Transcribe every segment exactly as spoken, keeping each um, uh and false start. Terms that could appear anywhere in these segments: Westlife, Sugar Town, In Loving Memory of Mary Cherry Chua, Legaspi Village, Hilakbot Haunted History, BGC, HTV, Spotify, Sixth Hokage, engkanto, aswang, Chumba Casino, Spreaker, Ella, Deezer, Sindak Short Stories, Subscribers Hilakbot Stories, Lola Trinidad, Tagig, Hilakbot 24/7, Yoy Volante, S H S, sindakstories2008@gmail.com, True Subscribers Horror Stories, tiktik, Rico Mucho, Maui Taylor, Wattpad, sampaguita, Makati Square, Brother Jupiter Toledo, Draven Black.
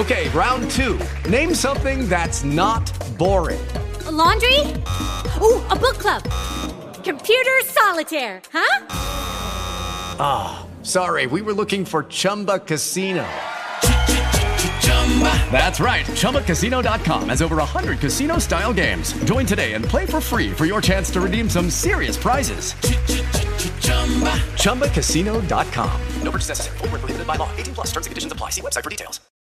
Okay, round two. Name something that's not boring. A laundry? Ooh, a book club. Computer solitaire, huh? Ah, oh, sorry. We were looking for Chumba Casino. That's right. Chumba Casino dot com has over one hundred casino-style games. Join today and play for free for your chance to redeem some serious prizes. Chumba Casino dot com. No purchase necessary. Void where prohibited by law. eighteen plus terms and conditions apply. See website for details.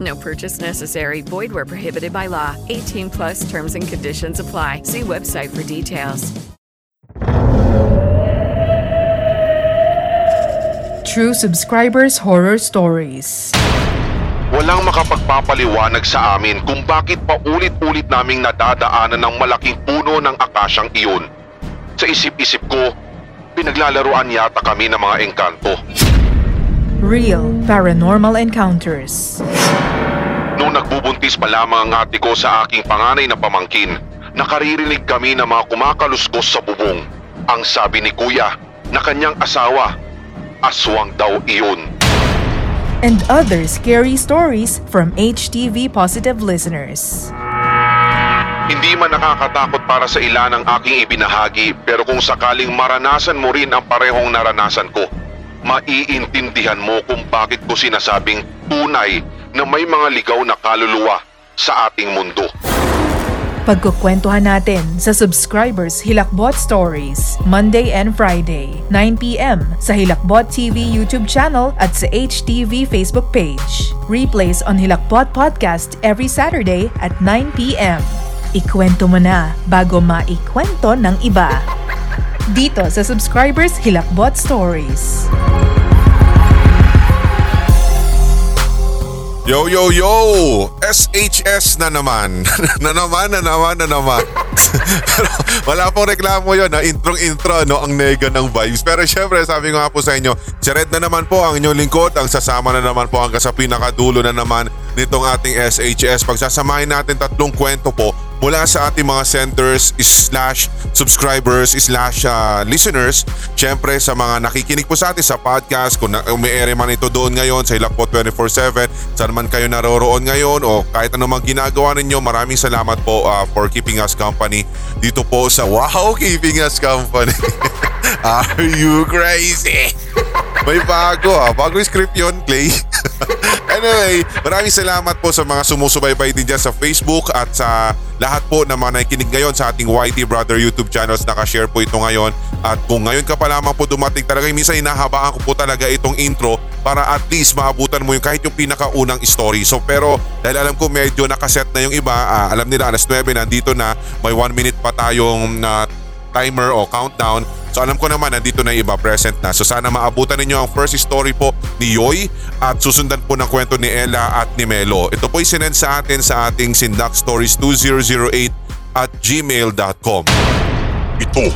No purchase necessary. Void where prohibited by law. eighteen plus terms and conditions apply. See website for details. True Subscribers Horror Stories. Walang makapagpapaliwanag sa amin kung bakit paulit-ulit naming nadadaanan ng malaking puno ng akasyang iyon. Sa isip-isip ko, pinaglalaruan yata kami ng mga engkanto. Real Paranormal Encounters. Nung nagbubuntis pa lamang ang ate ko sa aking panganay na pamangkin, nakaririnig kami ng mga kumakaluskos sa bubong. Ang sabi ni kuya na kanyang asawa, aswang daw iyon. And other scary stories from H T V positive listeners. Hindi man nakakatakot para sa ilan ang aking ibinahagi, pero kung sakaling maranasan mo rin ang parehong naranasan ko, maiintindihan mo kung bakit ko sinasabing tunay na may mga ligaw na kaluluwa sa ating mundo. Pagkukwentuhan natin sa Subscribers Hilakbot Stories, Monday and Friday, nine p.m. sa Hilakbot T V YouTube channel at sa H T V Facebook page. Replays on Hilakbot Podcast every Saturday at nine p.m. Ikwento mo na bago maikwento ng iba. Dito sa Subscribers Hilakbot Stories. Yo, yo, yo! S H S na naman. na naman, na naman, na naman. Pero wala pong reklamo yun. Na introng-intro, no? Ang nega ng vibes. Pero syempre, sabi ko nga po sa inyo, charet na naman po ang inyong lingkod. Ang sasama na naman po hanggang sa pinakadulo na naman nitong ating S H S. Pagsasamahin natin tatlong kwento po mula sa ating mga senders slash subscribers slash uh, listeners. Siyempre sa mga nakikinig po sa atin sa podcast, kung umi-air man ito doon ngayon sa Hilakbot twenty-four seven, saan man kayo naroroon ngayon o kahit anumang ginagawa ninyo, maraming salamat po uh, for keeping us company dito po sa Wow! Keeping us company. Are you crazy? May bago ha, bago yung script yun, Clay. Anyway, maraming salamat po sa mga sumusubaybay din dyan sa Facebook at sa lahat po na mga nakikinig ngayon sa ating Y T Brother YouTube channels. Nakashare po ito ngayon. At kung ngayon ka pa lamang po dumating, talaga minsan hinahabaan ko po talaga itong intro para at least maabutan mo yung kahit yung pinakaunang story. So pero dahil alam ko medyo nakaset na yung iba, ah, alam nila alas nuwebe, nandito na, may one minute pa tayong uh, timer o countdown. So alam ko naman nandito na iba, present na. So sana maabutan ninyo ang first story po ni Yoy at susundan po ng kwento ni Ella at ni Melo. Ito po ay sinend sa atin sa ating sindak stories twenty oh eight at gmail dot com. Ito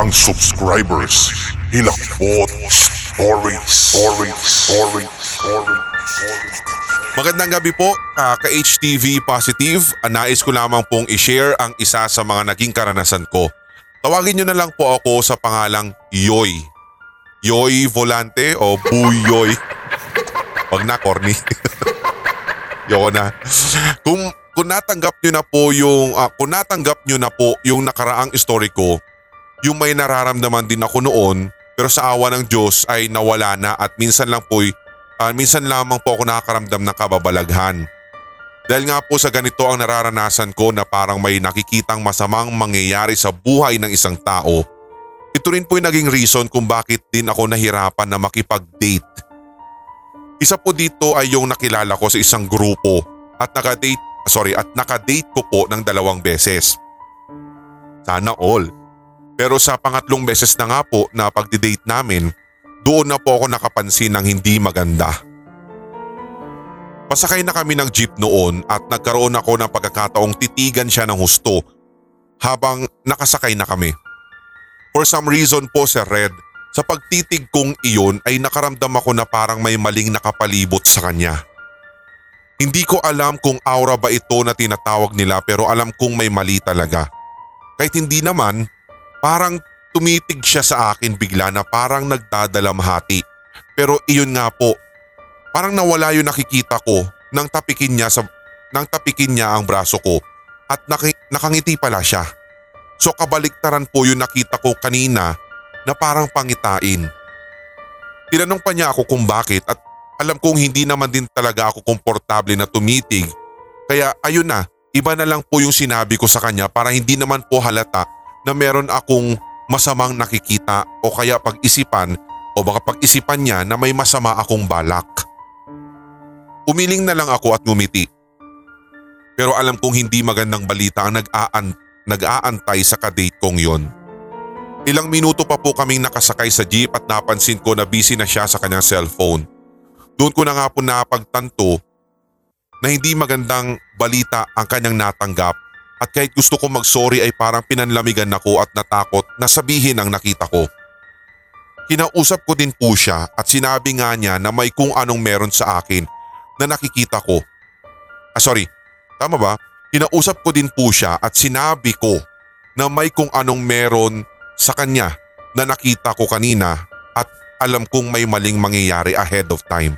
ang Subscribers Hilakbot Stories. Stories. Stories. Stories. Magandang gabi po uh, ka H T V Positive. Nais ko lamang pong i-share ang isa sa mga naging karanasan ko. Tawagin nyo na lang po ako sa pangalang Yoy. Yoy Volante o Buyoy. Wag na, corny. Yoko na. Kung, kung natanggap nyo na po yung, uh, kung natanggap nyo na po yung nakaraang story ko, yung may nararamdaman din ako noon, pero sa awa ng Diyos ay nawala na at minsan lang po, uh, minsan lamang po ako nakakaramdam ng kababalaghan. Dahil nga po sa ganito ang nararanasan ko na parang may nakikitang masamang mangyayari sa buhay ng isang tao. Ito rin po yung naging reason kung bakit din ako nahirapan na makipag-date. Isa po dito ay yung nakilala ko sa isang grupo at nakadate, sorry, at nakadate ko po ng dalawang beses. Sana all. Pero sa pangatlong beses na nga po na pagdi-date namin, doon na po ako nakapansin ng hindi maganda. Pasakay na kami ng jeep noon at nagkaroon ako ng pagkakataong titigan siya ng husto habang nakasakay na kami. For some reason po, Sir Red, sa pagtitig kong iyon ay nakaramdam ako na parang may maling nakapalibot sa kanya. Hindi ko alam kung aura ba ito na tinatawag nila pero alam kong may mali talaga. Kahit hindi naman, parang tumitig siya sa akin bigla na parang nagdadalamhati. Pero iyon nga po, parang nawala yung nakikita ko nang tapikin niya, sa, nang tapikin niya ang braso ko at naki, nakangiti pala siya. So kabaliktaran po yung nakita ko kanina na parang pangitain. Tinanong pa niya ako kung bakit at alam kong hindi naman din talaga ako komportable na tumitig. Kaya ayun na, iba na lang po yung sinabi ko sa kanya para hindi naman po halata na meron akong masamang nakikita o kaya pag-isipan o baka pag-isipan niya na may masama akong balak. Umiling na lang ako at ngumiti. Pero alam kong hindi magandang balita ang nag-aant- nag-aantay sa kadate kong yon. Ilang minuto pa po kaming nakasakay sa jeep at napansin ko na busy na siya sa kanyang cellphone. Doon ko na nga po napagtanto na hindi magandang balita ang kanyang natanggap at kahit gusto kong mag-sorry ay parang pinanlamigan ako at natakot na sabihin ang nakita ko. Kinausap ko din po siya at sinabi nga niya na may kung anong meron sa akin na nakikita ko. Ah sorry, tama ba? Kinausap ko din po siya at sinabi ko na may kung anong meron sa kanya na nakita ko kanina at alam kong may maling mangyayari ahead of time.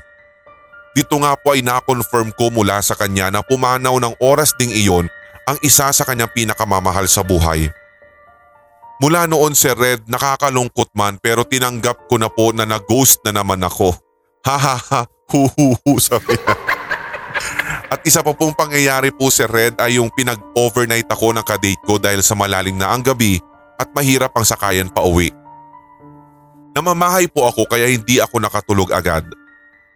Dito nga po ay na-confirm ko mula sa kanya na pumanaw ng oras ding iyon ang isa sa kanyang pinakamamahal sa buhay. Mula noon, Sir Red, nakakalungkot man pero tinanggap ko na po na nag-ghost na naman ako. Ha ha ha, hu hu hu, sabi niya. At isa pa pong pangyayari po, Sir Red, ay yung pinag-overnight ako ng kadate ko dahil sa malalim na ang gabi at mahirap ang sakayan pa uwi. Namamahay po ako kaya hindi ako nakatulog agad.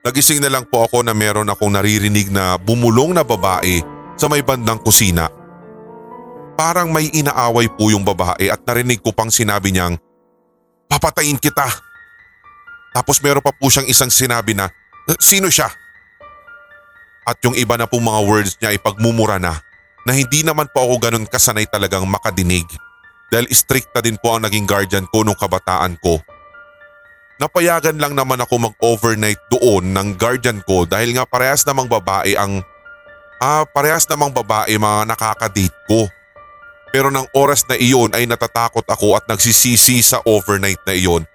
Nagising na lang po ako na meron akong naririnig na bumulong na babae sa may bandang kusina. Parang may inaaway po yung babae at narinig ko pang sinabi niyang, "Papatayin kita." Tapos meron pa po siyang isang sinabi na, "Sino siya?" At yung iba na pong mga words niya ay pagmumura na na hindi naman po ako ganun kasanay talagang makadinig. Dahil strikta din po ang naging guardian ko nung kabataan ko. Napayagan lang naman ako mag-overnight doon ng guardian ko dahil nga parehas namang babae ang ah parehas namang babae mga nakakadate ko. Pero nang oras na iyon ay natatakot ako at nagsisisi sa overnight na iyon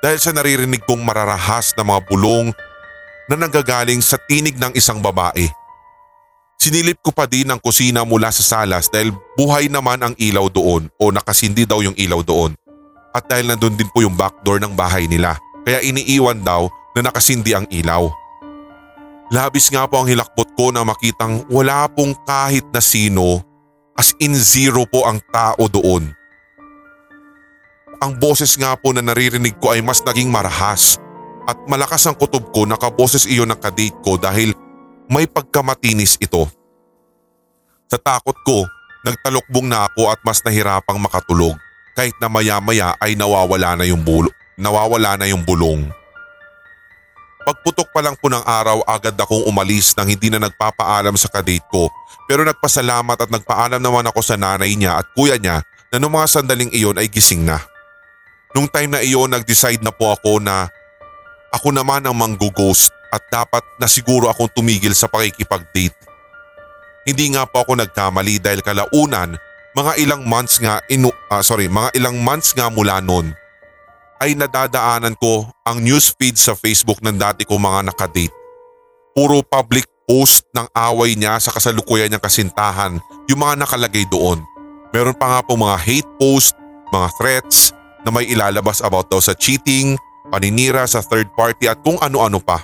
dahil sa naririnig kong mararahas na mga bulong na nanggagaling sa tinig ng isang babae. Sinilip ko pa din ang kusina mula sa salas dahil buhay naman ang ilaw doon o nakasindi daw yung ilaw doon. At dahil nandun din po yung backdoor ng bahay nila kaya iniiwan daw na nakasindi ang ilaw. Labis nga po ang hilakbot ko na makitang wala pong kahit na sino, as in zero po ang tao doon. Ang boses nga po na naririnig ko ay mas naging marahas at malakas ang kutob ko na kaboses iyon ng kadate ko dahil may pagkamatinis ito. Sa takot ko, nagtalukbong na ako at mas nahirapang makatulog kahit na maya-maya ay nawawala na yung bulo, nawawala na yung bulong. Pagputok pa lang po ng araw agad akong umalis nang hindi na nagpapaalam sa kadate ko pero nagpasalamat at nagpaalam naman ako sa nanay niya at kuya niya na noong mga sandaling iyon ay gising na. Noong time na iyon nag-decide na po ako na ako naman ang manggo-ghost at dapat na siguro akong tumigil sa pakikipag-date. Hindi nga po ako nagkamali dahil kalaunan, mga ilang months nga inu- uh, sorry, mga ilang months nga mula noon ay nadadaanan ko ang newsfeed sa Facebook ng dati kong mga nakadate. Puro public post ng away niya sa kasalukuyan niyang kasintahan yung mga nakalagay doon. Meron pa nga po mga hate post, mga threats na may ilalabas about daw sa cheating, paninira sa third party at kung ano-ano pa.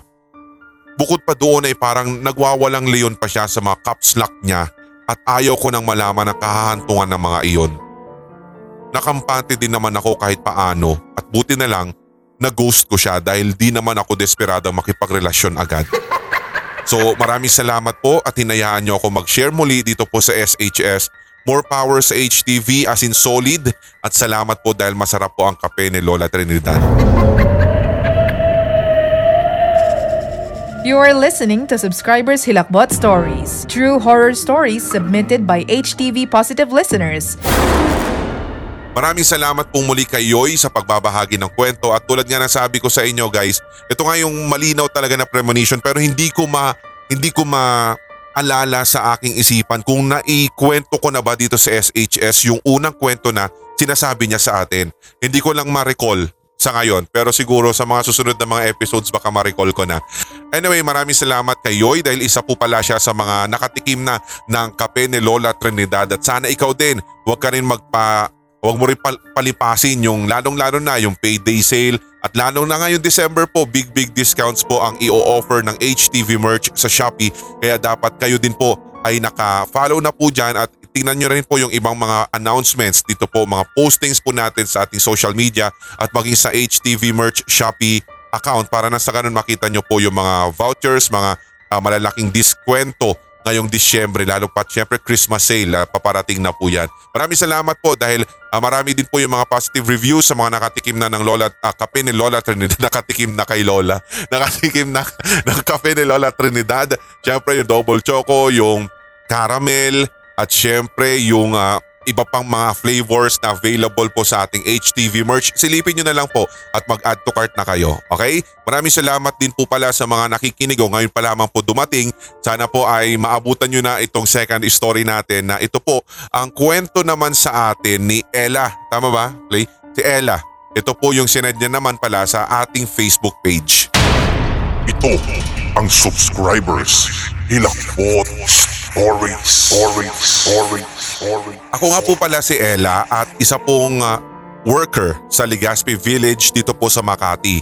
Bukod pa doon ay parang nagwawalang leon pa siya sa mga caps lock niya at ayaw ko nang malaman ang kahahantungan ng mga iyon. Nakampante din naman ako kahit paano at buti na lang na ghost ko siya dahil di naman ako desperado makipagrelasyon agad. So maraming salamat po at hinayaan niyo ako mag-share muli dito po sa S H S. More power sa H T V as in solid at salamat po dahil masarap po ang kape ni Lola Trinidad. You are listening to Subscribers Hilakbot Stories, true horror stories submitted by H T V positive listeners. Maraming salamat po muli kay Yoy sa pagbabahagi ng kwento at tulad nga ng sabi ko sa inyo guys, ito nga yung malinaw talaga na premonition pero hindi ko ma hindi ko ma alala sa aking isipan kung naikwento ko na ba dito sa S H S yung unang kwento na sinasabi niya sa atin. Hindi ko lang ma-recall sa ngayon pero siguro sa mga susunod na mga episodes baka ma-recall ko na. Anyway, maraming salamat kay Yoy dahil isa po pala siya sa mga nakatikim na ng kape ni Lola Trinidad at sana ikaw din huwag ka rin magpa... Huwag mo rin palipasin yung lalong-lalo na yung payday sale at lalong na ngayong December po big big discounts po ang i-offer ng H T V Merch sa Shopee kaya dapat kayo din po ay naka-follow na po dyan at tingnan nyo rin po yung ibang mga announcements dito po mga postings po natin sa ating social media at maging sa H T V Merch Shopee account para nasa ganun makita nyo po yung mga vouchers, mga uh, malalaking diskwento ngayong Disyembre, lalo pa syempre Christmas sale, uh, paparating na po yan. Maraming salamat po dahil uh, marami din po yung mga positive reviews sa mga nakatikim na ng Lola, uh, kape ni Lola Trinidad, nakatikim na kay Lola, nakatikim na ng kape ni Lola Trinidad. Syempre yung double choco, yung caramel, at syempre yung uh, iba pang mga flavors na available po sa ating H T V Merch. Silipin nyo na lang po at mag-add to cart na kayo. Okay? Maraming salamat din po pala sa mga nakikinig o ngayon pa lamang po dumating. Sana po ay maabutan nyo na itong second story natin na ito po ang kwento naman sa atin ni Ella. Tama ba? Play? Si Ella. Ito po yung sinad niya naman pala sa ating Facebook page. Ito ang Subscribers Hilakbot Stories. Stories. Stories. Stories. Ako nga po pala si Ella at isa pong uh, worker sa Legaspi Village dito po sa Makati.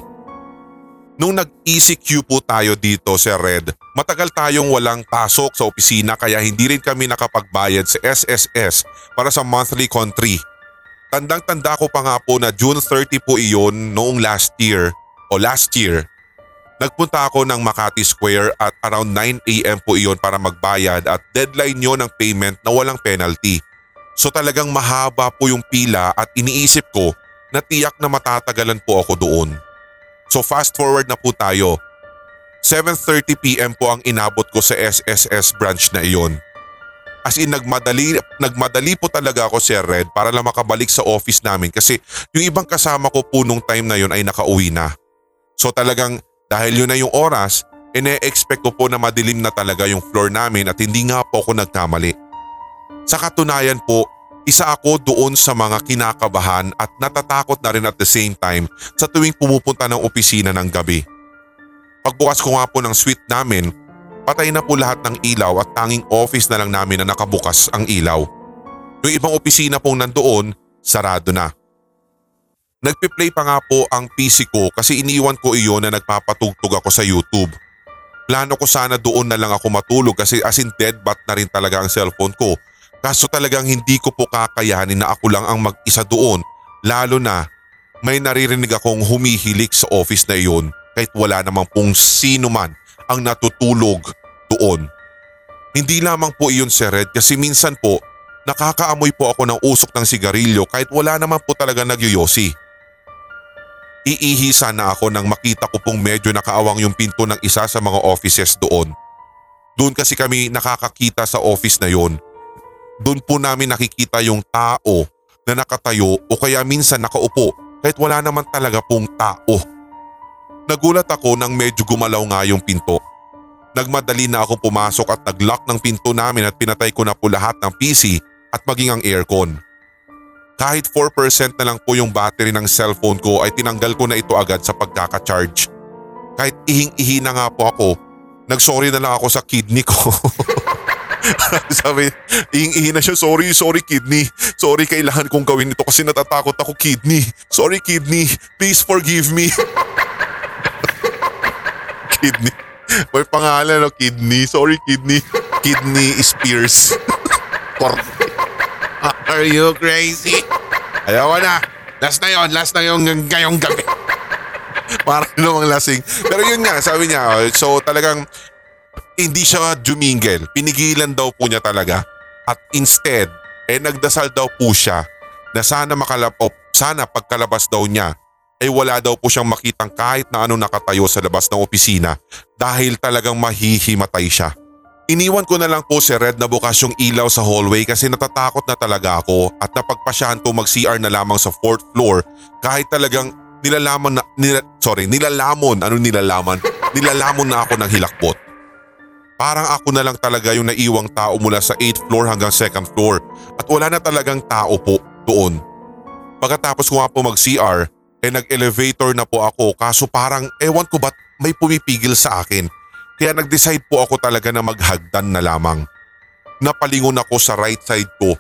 Nung nag-E C Q po tayo dito, Sir Red, matagal tayong walang pasok sa opisina kaya hindi rin kami nakapagbayad sa S S S para sa monthly country. Tandang-tanda ko pa nga po na June thirtieth po iyon noong last year o last year. Nagpunta ako ng Makati Square at around nine a.m. po iyon para magbayad at deadline yon ng payment na walang penalty. So talagang mahaba po yung pila at iniisip ko na tiyak na matatagalan po ako doon. So fast forward na po tayo. seven thirty p.m. po ang inabot ko sa S S S branch na iyon. As in nagmadali, nagmadali po talaga ako Sir Red para lang makabalik sa office namin kasi yung ibang kasama ko po nung time na yon ay nakauwi na. So talagang dahil yun na yung oras, ine-expect ko po na madilim na talaga yung floor namin at hindi nga po ako nagkamali. Sa katunayan po, isa ako doon sa mga kinakabahan at natatakot na rin at the same time sa tuwing pumupunta ng opisina ng gabi. Pagbukas ko nga po ng suite namin, patay na po lahat ng ilaw at tanging office na lang namin na nakabukas ang ilaw. Yung ibang opisina pong nandoon, sarado na. Nagpi-play pa nga po ang P C ko kasi iniwan ko iyon na nagpapatugtog ako sa YouTube. Plano ko sana doon na lang ako matulog kasi as in deadbat na rin talaga ang cellphone ko. Kaso talagang hindi ko po kakayanin na ako lang ang mag-isa doon lalo na may naririnig akong humihilik sa office na iyon kahit wala namang pong sino man ang natutulog doon. Hindi lamang po iyon Sir Red kasi minsan po nakakaamoy po ako ng usok ng sigarilyo kahit wala naman po talaga nagyoyosi. Iihi sana ako nang makita ko pong medyo nakaawang yung pinto ng isa sa mga offices doon. Doon kasi kami nakakakita sa office na yon. Doon po namin nakikita yung tao na nakatayo o kaya minsan nakaupo kahit wala naman talaga pong tao. Nagulat ako nang medyo gumalaw nga yung pinto. Nagmadali na ako pumasok at nag-lock ng pinto namin at pinatay ko na po lahat ng P C at maging ang aircon. Kahit four percent na lang po yung battery ng cellphone ko ay tinanggal ko na ito agad sa pagkaka-charge. Kahit ihing-ihi na nga po ako, nagsorry na lang ako sa kidney ko. Sabi, ihingi na siya, sorry, sorry kidney. Sorry, kailangan kong gawin ito kasi natatakot ako kidney. Sorry kidney, please forgive me. Kidney. May pangalan no, kidney. Sorry kidney. Kidney is Pierce. Are you crazy? Ayaw na. Last na yon, last na yung ngayong gabi. Parang lumang lasing. Pero yun nga, sabi niya, so talagang hindi siya jumingel, pinigilan daw po niya talaga at instead eh nagdasal daw po siya na sana makalapop, sana pagkalabas daw niya ay eh wala daw po siyang makitang kahit na anong nakatayo sa labas ng opisina dahil talagang mahihimatay siya. Iniwan ko na lang po si Red na bukas yung ilaw sa hallway kasi natatakot na talaga ako at napagpasyahan ko mag-C R na lamang sa fourth floor kahit talagang nilalaman na, nila, sorry, nilalamon, ano nilalaman? Nilalamon na ako ng hilakbot. Parang ako na lang talaga yung naiwang tao mula sa eighth floor hanggang second floor at wala na talagang tao po doon. Pagkatapos ko nga po mag-C R, eh nag-elevator na po ako kaso parang ewan ko ba't may pumipigil sa akin. Kaya nag-decide po ako talaga na maghagdan na lamang. Napalingon ako sa right side ko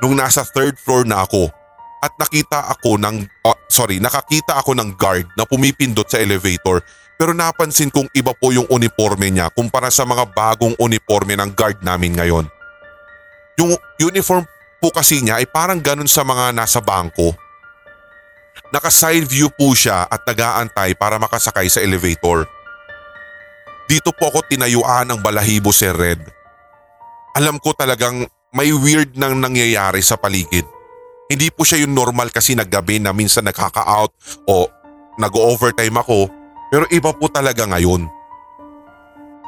nung nasa third floor na ako at nakita ako ng, uh, sorry, nakakita ako ng guard na pumipindot sa elevator pero napansin kong iba po yung uniforme niya kumpara sa mga bagong uniforme ng guard namin ngayon. Yung uniform po kasi niya ay parang ganun sa mga nasa bangko. Naka-side view po siya at nag-aantay para makasakay sa elevator. Dito po ako tinayuan ng balahibo si Red. Alam ko talagang may weird nang nangyayari sa paligid. Hindi po siya yung normal kasi naggabi na minsan nakaka-out o nag-overtime ako pero iba po talaga ngayon.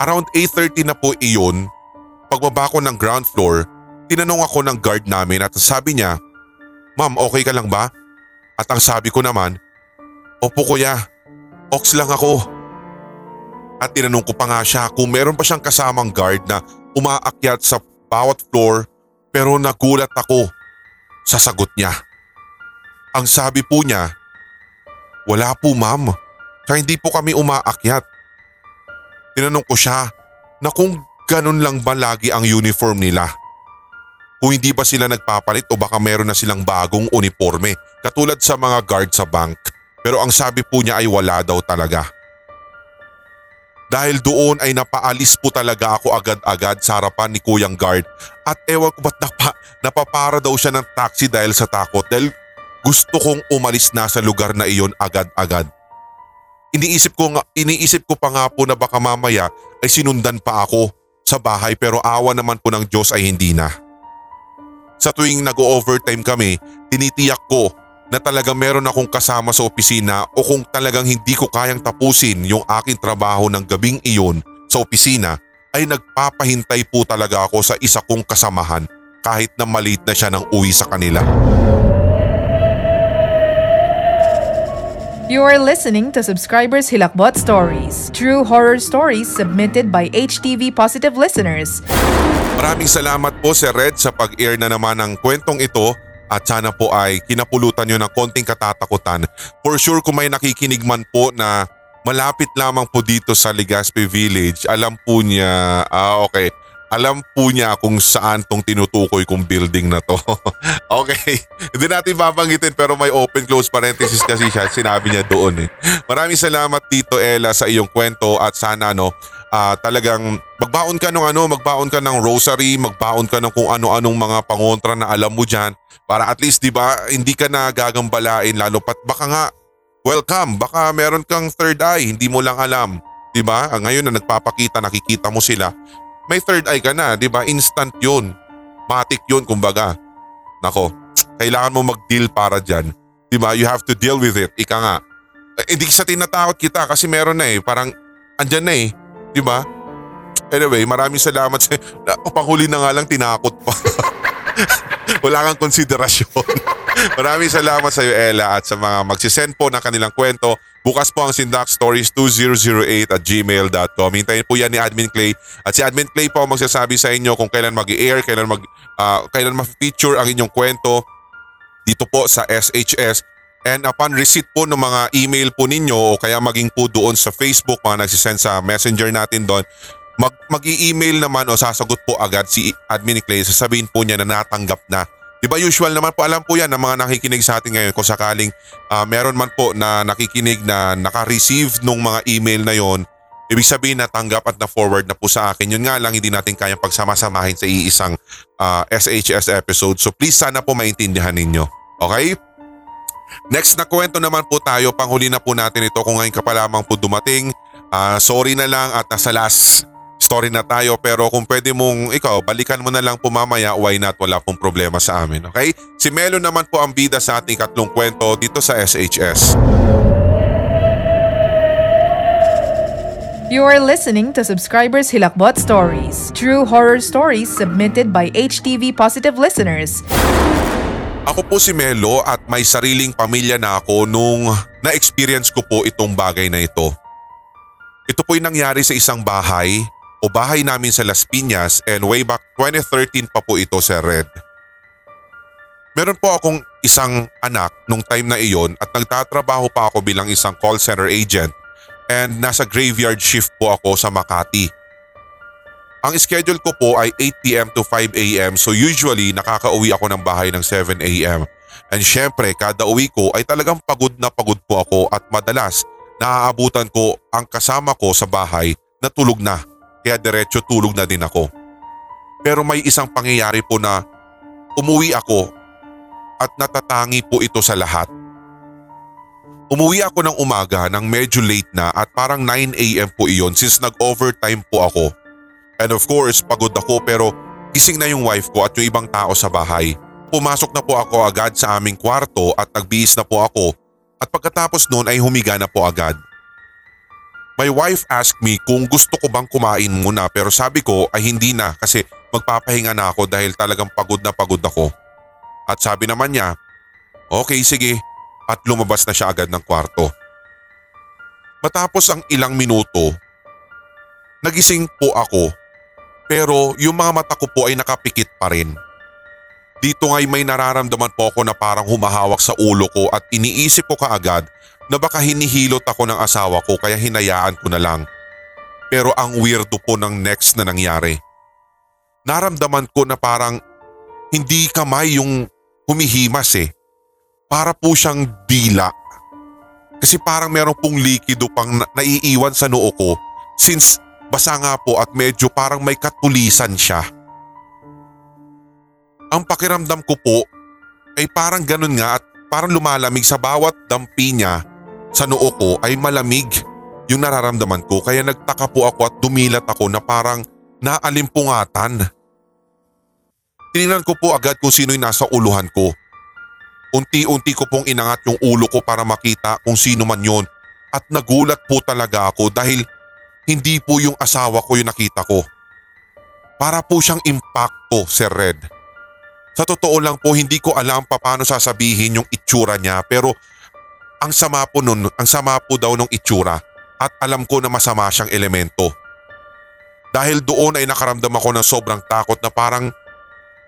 Around eight thirty na po iyon, pagbaba ko ng ground floor, tinanong ako ng guard namin at sabi niya, "Ma'am, okay ka lang ba?" At ang sabi ko naman, "Opo kuya, ox lang ako." At tinanong ko pa nga siya kung meron pa siyang kasamang guard na umaakyat sa bawat floor pero nagulat ako sa sagot niya. Ang sabi po niya, "Wala po ma'am, kaya hindi po kami umaakyat." Tinanong ko siya na kung ganun lang ba lagi ang uniform nila. Kung hindi ba sila nagpapalit o baka meron na silang bagong uniforme katulad sa mga guard sa bank. Pero ang sabi po niya ay wala daw talaga. Dahil doon ay napaalis po talaga ako agad-agad sa harapan ni Kuyang Guard at ewan ko ba't napa, napapara daw siya ng taxi dahil sa takot dahil gusto kong umalis na sa lugar na iyon agad-agad. Iniisip ko, nga, iniisip ko pa nga po na baka mamaya ay sinundan pa ako sa bahay pero awa naman po ng Diyos ay hindi na. Sa tuwing nag-overtime kami, tinitiyak ko na talagang meron akong kasama sa opisina o kung talagang hindi ko kayang tapusin yung aking trabaho ng gabing iyon sa opisina ay nagpapahintay po talaga ako sa isa kong kasamahan kahit na maliit na siya ng uwi sa kanila. You are listening to Subscribers Hilakbot Stories, true horror stories submitted by H T V Positive listeners. Maraming salamat po Sir Red sa pag-air na naman ng kwentong ito. At sana po ay kinapulutan nyo ng konting katatakutan. For sure kung may nakikinig man po na malapit lamang po dito sa Legaspi Village, alam po niya, ah okay, alam po niya kung saan tong tinutukoy kong building na to. Okay, hindi natin babanggitin pero may open close parenthesis kasi siya, sinabi niya doon eh. Maraming salamat Tito Ella sa iyong kwento at sana ano, Uh, talagang magbaon ka ng ano, magbaon ka ng rosary, magbaon ka ng kung ano-anong mga pangontra na alam mo dyan para at least di ba hindi ka na gagambalain lalo pat baka nga welcome, baka meron kang third eye, hindi mo lang alam, di ba? Ngayon na nagpapakita, nakikita mo sila, may third eye ka na, di ba? Instant yun, matik yun kumbaga. Nako, kailangan mo mag-deal para dyan, di ba? You have to deal with it, ika nga. Hindi eh, sa tinatakot kita kasi meron na eh, parang andyan na eh. Diba? Anyway, maraming salamat sa... Oh, panghuli na nga lang, tinakot pa. Wala kang konsiderasyon. Maraming salamat sa iyo, Ella, at sa mga magsisend po ng kanilang kwento. Bukas po ang sindak stories two zero zero eight at gmail dot com. Hintayin po yan ni Admin Clay. At si Admin Clay po ang magsasabi sa inyo kung kailan mag-i-air, kailan, mag, uh, kailan ma-feature ang inyong kwento dito po sa S H S. And upon receipt po ng mga email po ninyo o kaya maging po doon sa Facebook, mga nagsisend sa messenger natin doon, mag, mag-i-email naman o sasagot po agad si Admin Clay, sasabihin po niya na natanggap na. Diba usual naman po, alam po yan ng mga nakikinig sa atin ngayon kung sakaling uh, meron man po na nakikinig na naka-receive nung mga email na yon, ibig sabihin natanggap at na-forward na po sa akin. Yun nga lang, hindi natin kayang pagsama-samahin sa iisang uh, S H S episode. So please sana po maintindihan ninyo. Okay? Next na kwento naman po tayo, panghuli na po natin ito kung ngayon ka pa lamang po dumating. Uh, sorry na lang at nasa last story na tayo pero kung pwede mong ikaw, balikan mo na lang po mamaya, why not, wala pong problema sa amin, okay? Si Melo naman po ang bida sa ating katlong kwento dito sa S H S. You are listening to Subscribers Hilakbot Stories, true horror stories submitted by H T V positive listeners. Ako po si Melo at may sariling pamilya na ako nung na-experience ko po itong bagay na ito. Ito po'y nangyari sa isang bahay o bahay namin sa Las Piñas, and way back twenty thirteen pa po ito, Sir Red. Meron po akong isang anak nung time na iyon at nagtatrabaho pa ako bilang isang call center agent. And nasa graveyard shift po ako sa Makati. Ang schedule ko po ay eight p.m. to five a.m. so usually nakakauwi ako ng bahay ng seven a.m. And syempre kada uwi ko ay talagang pagod na pagod po ako at madalas naaabutan ko ang kasama ko sa bahay na tulog na. Kaya diretso tulog na din ako. Pero may isang pangyayari po na umuwi ako at natatangi po ito sa lahat. Umuwi ako ng umaga ng medyo late na at parang nine a.m. po iyon since nag-overtime po ako. And of course pagod ako pero gising na yung wife ko at yung ibang tao sa bahay. Pumasok na po ako agad sa aming kwarto at nagbihis na po ako at pagkatapos noon ay humiga na po agad. My wife asked me kung gusto ko bang kumain muna pero sabi ko ay hindi na kasi magpapahinga na ako dahil talagang pagod na pagod ako. At sabi naman niya, okay sige. At lumabas na siya agad ng kwarto. Matapos ang ilang minuto, nagising po ako pero yung mga mata ko po ay nakapikit pa rin. Dito nga'y may nararamdaman po ako na parang humahawak sa ulo ko at iniisip ko kaagad na baka hinihilot ako ng asawa ko kaya hinayaan ko na lang. Pero ang weirdo po ng next na nangyari. Naramdaman ko na parang hindi kamay yung humihimas eh. Para po siyang dila. Kasi parang meron pong likido pang naiiwan sa noo ko since basa nga po at medyo parang may katulisan siya. Ang pakiramdam ko po ay parang ganun nga at parang lumalamig sa bawat dampi niya sa noo ko ay malamig yung nararamdaman ko kaya nagtaka po ako at dumilat ako na parang naalimpungatan. Tinignan ko po agad kung sino'y nasa uluhan ko. Unti-unti ko pong inangat yung ulo ko para makita kung sino man yon at nagulat po talaga ako dahil hindi po yung asawa ko yung nakita ko. Para po siyang impacto, Sir Red. Sa totoo lang po hindi ko alam pa paano sasabihin yung itsura niya pero ang sama po nun, ang sama po daw nung itsura at alam ko na masama siyang elemento. Dahil doon ay nakaramdam ako ng sobrang takot na parang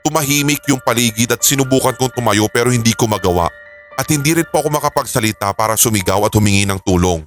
tumahimik yung paligid at sinubukan kong tumayo pero hindi ko magawa at hindi rin po ako makapagsalita para sumigaw at humingi ng tulong.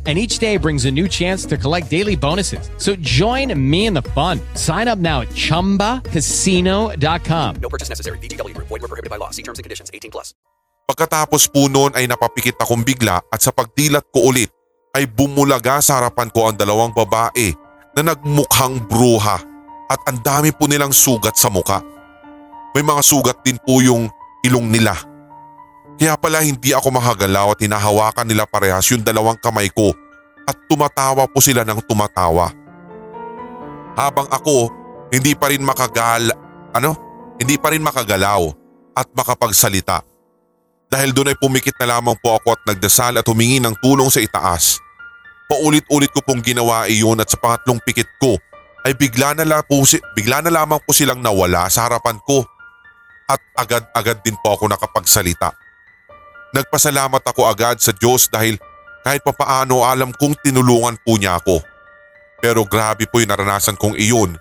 And each day brings a new chance to collect daily bonuses. So join me in the fun. Sign up now at chumba casino dot com. No purchase necessary. V G W. Void where prohibited by law. See terms and conditions. eighteen plus. Pagkatapos po noon ay napapikit akong bigla at sa pagdilat ko ulit ay bumulaga sa harapan ko ang dalawang babae na nagmukhang bruha at ang dami po nilang sugat sa muka. May mga sugat din po yung ilong nila. Kaya pala hindi ako makagalaw at hinahawakan nila parehas yung dalawang kamay ko at tumatawa po sila ng tumatawa. Habang ako hindi pa rin makagal, ano? Hindi pa rin makagalaw at makapagsalita. Dahil doon ay pumikit na lamang po ako at nagdasal at humingi ng tulong sa itaas. Paulit-ulit ko pong ginawa iyon at sa pangatlong pikit ko ay bigla na, la po si- bigla na lamang po silang nawala sa harapan ko at agad-agad din po ako nakapagsalita. Nagpasalamat ako agad sa Diyos dahil kahit papaano alam kong tinulungan po niya ako. Pero grabe po yung naranasan kong iyon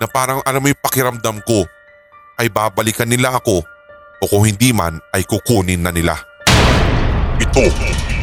na parang alam mo yung pakiramdam ko ay babalikan nila ako o kung hindi man ay kukunin na nila. Ito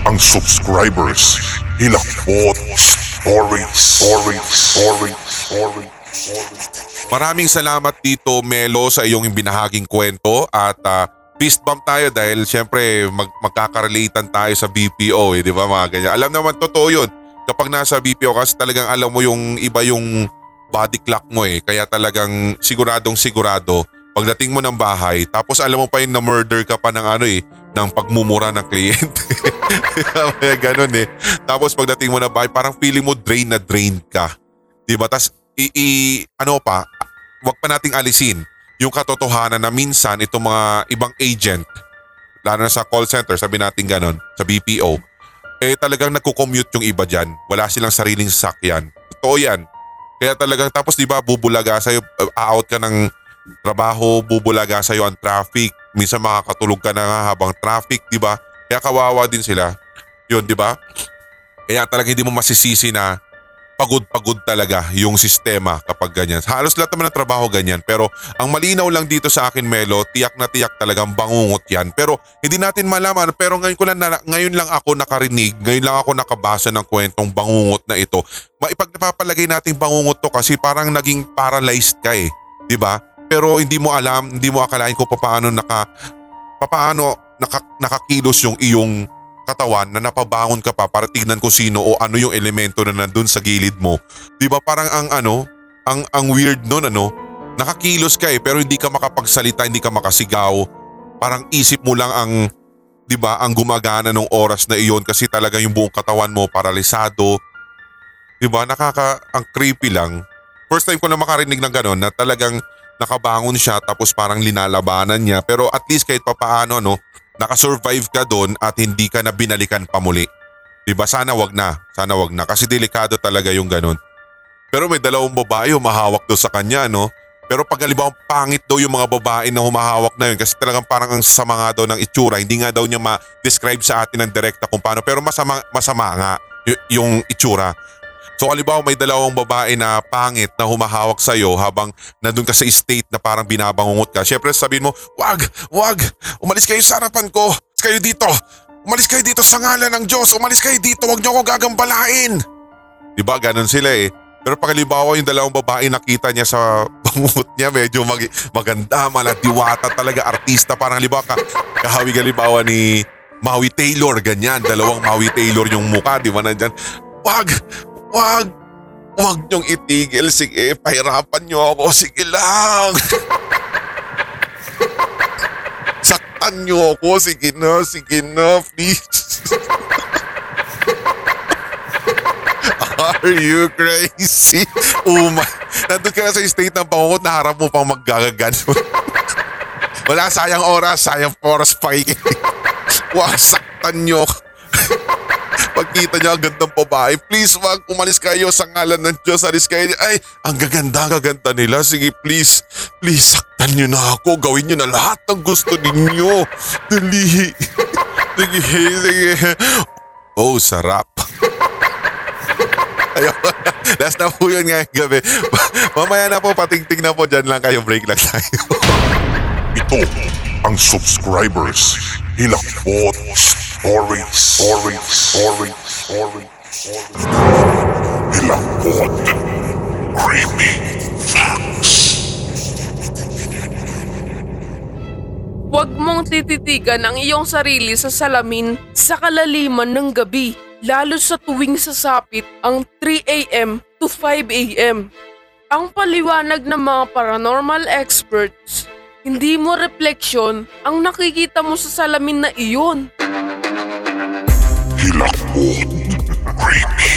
ang Subscribers Hilakbot Stories. Stories. Stories. Stories. Stories. Maraming salamat dito Melo sa iyong binahaging kwento at uh, fist bump tayo dahil syempre mag- magkakarelatan tayo sa B P O eh, di ba mga ganyan. Alam naman totoo yun kapag nasa B P O kasi talagang alam mo yung iba yung body clock mo eh. Kaya talagang siguradong sigurado pagdating mo ng bahay, tapos alam mo pa yung na-murder ka pa ng ano eh, ng pagmumura ng kliyente. Ganon eh. Tapos pagdating mo na bahay, parang feeling mo drain na drain ka. Diba? Tapos, i, i, ano pa, wag pa nating alisin yung katotohanan na minsan itong mga ibang agent, lalo na sa call center, sabi natin ganon, sa B P O, eh talagang nagko-commute yung iba dyan. Wala silang sariling sasakyan. Totoo yan. Kaya talagang, tapos diba, bubulaga sa'yo, out ka ng trabaho, bubulaga sa'yo ang traffic, minsan makakatulog ka na habang traffic, diba? Kaya kawawa din sila. Yun, diba? Kaya talaga hindi mo masisisi na pagod-pagod talaga yung sistema kapag ganyan. Halos lahat naman ng trabaho ganyan. Pero ang malinaw lang dito sa akin, Melo, tiyak na tiyak talagang bangungot yan. Pero hindi natin malaman. Pero ngayon, ko lang, ngayon lang ako nakarinig, ngayon lang ako nakabasa ng kwentong bangungot na ito. Maipag napapalagay natin bangungot to kasi parang naging paralyzed ka eh. Diba? Pero hindi mo alam, hindi mo akalain ko paano naka, paano naka, nakakilos yung iyong katawan na napabangon ka pa para tignan ko sino o ano yung elemento na nandun sa gilid mo. Diba parang ang ano, ang ang weird nun ano, nakakilos ka eh pero hindi ka makapagsalita, hindi ka makasigaw. Parang isip mo lang ang, diba, ang gumagana nung oras na iyon kasi talaga yung buong katawan mo paralisado. Diba, nakaka, ang creepy lang. First time ko na makarinig ng ganun na talagang nakabangon siya tapos parang linalabanan niya pero at least kahit papaano no, nakasurvive ka doon at hindi ka na binalikan pa muli. Diba? Sana wag na. Sana wag na. Kasi delikado talaga yung ganun. Pero may dalawang babae humahawak doon sa kanya, no? Pero pagkalibaw, pangit daw yung mga babae na humahawak na yun kasi talagang parang ang sama nga daw ng itsura. Hindi nga daw niya ma-describe sa atin ng direkta kung paano. Pero masama, masama nga y- yung itsura. So alibaw may dalawang babae na pangit na humahawak sa'yo habang nandun ka sa state na parang binabangungot ka. Siyempre sabihin mo, wag, wag, umalis kayo sa harapan ko, umalis kayo dito, umalis kayo dito sa ngalan ng Diyos, umalis kayo dito, wag niyo ako gagambalain. Diba ganun sila eh. Pero pakalibawa yung dalawang babae nakita niya sa bangungot niya, medyo mag- maganda, malatiwata talaga, artista parang alibaw ka, kahawig alibawa ni Maui Taylor, ganyan, dalawang Maui Taylor yung mukha, di ba nandyan, wag, Wag, wag niyong itigil. Sige, pahirapan niyo ako. Sige lang. Saktan niyo ako. Sige na, sige na, please. Are you crazy? Oh my. Nandun ka na sa state ng pangungot na harap mo pang maggagagan. Wala, sayang oras. Sayang oras pa. Wag, saktan niyo ako. Pagkita niya ang gandang babae, please wag, umalis kayo sa ngalan ng Diyos, alis kayo. Ay, ang gaganda, gaganda nila. Sige, please, please, saktan niyo na ako. Gawin niyo na lahat ng gusto ninyo. Dali. Sige, sige. Oh, sarap. Ayun. Last na po yun ngayong gabi. Mamaya na po, patingting na po. Diyan lang kayo, break lang tayo. Ito ang Subscribers Hilakbot Stories, Stories, Stories, Stories, Stories. Hilakbot Creepy Facts. Huwag mong tititigan ang iyong sarili sa salamin sa kalaliman ng gabi, lalo sa tuwing sasapit ang three a.m. to five a.m. Ang paliwanag ng mga paranormal experts, hindi mo refleksyon ang nakikita mo sa salamin na iyon. Hilakbot Creepy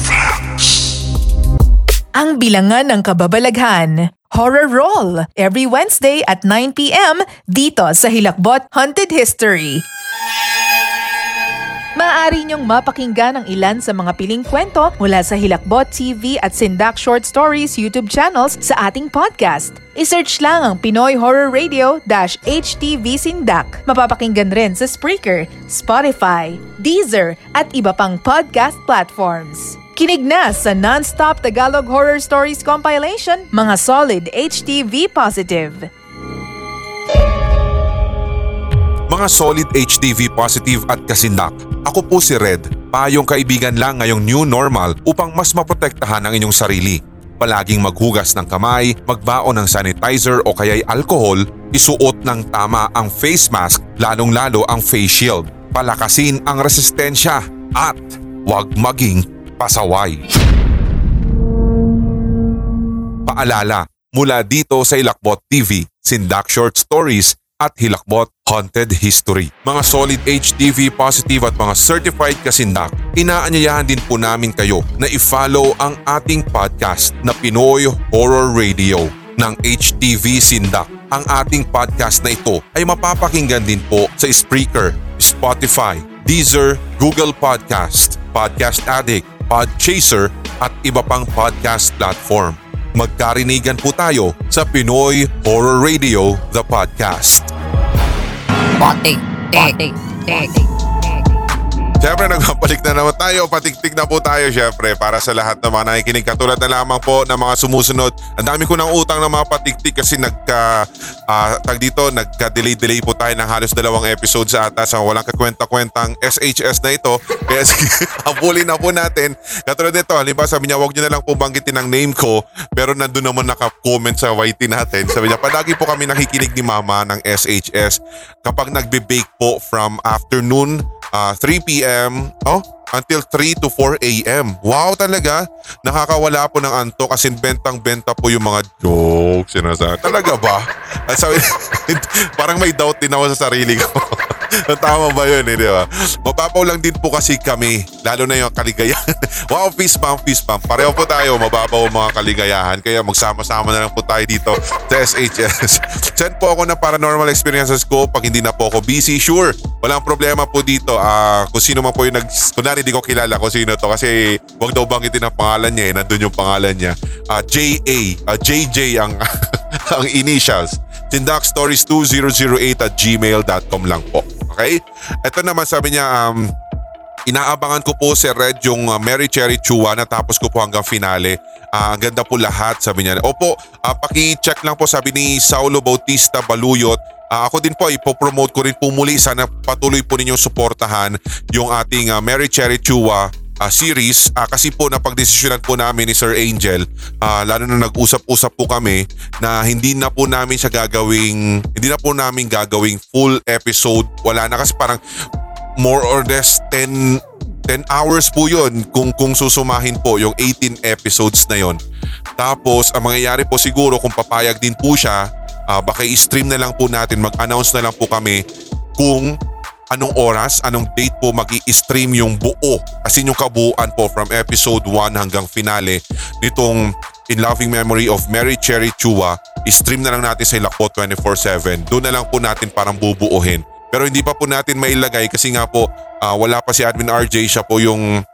Facts. Ang bilangan ng kababalaghan, Horror Roll, every Wednesday at nine p.m. dito sa Hilakbot Haunted History. Maaari niyong mapakinggan ang ilan sa mga piling kwento mula sa Hilakbot T V at Sindak Short Stories YouTube channels sa ating podcast. I-search lang ang Pinoy Horror Radio - H T V Sindak. Mapapakinggan rin sa Spreaker, Spotify, Deezer at iba pang podcast platforms. Kinig na sa non-stop Tagalog Horror Stories compilation, mga solid H T V positive. Mga solid H T V positive at kasindak. Ako po si Red, payong kaibigan lang ngayong new normal upang mas maprotektahan ang inyong sarili. Palaging maghugas ng kamay, magbaon ng sanitizer o kaya'y alcohol, isuot ng tama ang face mask, lalong-lalo ang face shield. Palakasin ang resistensya at huwag maging pasaway. Paalala mula dito sa Hilakbot T V. Sindak Short Stories at Hilakbot Haunted History. Mga solid H T V positive at mga certified kasindak, inaanyayahan din po namin kayo na i-follow ang ating podcast na Pinoy Horror Radio ng H T V Sindak. Ang ating podcast na ito ay mapapakinggan din po sa Spreaker, Spotify, Deezer, Google Podcast, Podcast Addict, Podchaser at iba pang podcast platform. Magkarinigan po tayo sa Pinoy Horror Radio, the podcast. Patik, patik, patik. Siyempre nagpapalik na naman tayo, patiktik na po tayo siyempre para sa lahat ng mga nakikinig. Katulad na lamang po ng mga sumusunod. Ang dami ko ng utang ng mga patiktik kasi nagka, uh, tag dito, nagka-delay-delay po tayo ng halos dalawang episode sa atas. Ang walang kakwenta-kwentang S H S na ito. Kaya habulin na po natin. Katulad nito, halimbawa sabi niya, huwag niyo na lang po banggitin ang name ko. Pero nandun naman naka-comment sa Y T natin. Sabi niya, palagi po kami nakikinig ni Mama ng S H S kapag nagbe-bake po from afternoon Uh, three p.m. oh, until three to four a.m. Wow talaga, nakakawala po ng antok kasi bentang-benta po yung mga jokes. Sinasabi, talaga ba? At sabi, parang may doubt din ako sa sarili ko. Tama ba yun eh, di ba? Mababaw lang din po kasi kami, lalo na yung kaligayahan. Wow, fist bump, fist bump. Pareho po tayo, mababaw mga kaligayahan. Kaya magsama-sama na lang po tayo dito sa S H S. Send po ako ng paranormal experiences ko pag hindi na po ako busy. Sure, walang problema po dito. Uh, kung sino man po yung nag... Kunwari, di ko kilala kung sino to. Kasi wag daw banggitin ang pangalan niya eh. Nandun yung pangalan niya. Uh, J A. Uh, J J ang, ang initials. sindak stories two zero zero eight at gmail dot com lang po. Okay? Ito naman sabi niya... Um, inaabangan ko po si Red yung Mary Cherry Chua, natapos ko po hanggang finale. Uh, ang ganda po lahat, sabi niya. Opo, uh, paki-check lang po, sabi ni Saulo Bautista Baluyot. Uh, ako din po, ipopromote ko rin po muli. Sana patuloy po ninyong suportahan yung ating uh, Mary Cherry Chua Uh, series uh, kasi po napagdesisyonan po namin ni Sir Angel, uh, lalo na nag-usap-usap po kami na hindi na po namin siya gagawing hindi na po namin gagawing full episode. Wala na kasi parang more or less ten hours po yun kung, kung susumahin po yung eighteen episodes na yun. Tapos ang mangyayari po siguro kung papayag din po siya, uh, baka i-stream na lang po natin, mag-announce na lang po kami kung anong oras, anong date po mag-i-stream yung buo. As in yung kabuuan po from episode one hanggang finale nitong In Loving Memory of Mary Cherry Chua. I-stream na lang natin sa Hilakbot twenty-four seven. Doon na lang po natin parang bubuuhin. Pero hindi pa po natin mailagay kasi nga po uh, wala pa si Admin R J. Siya po yung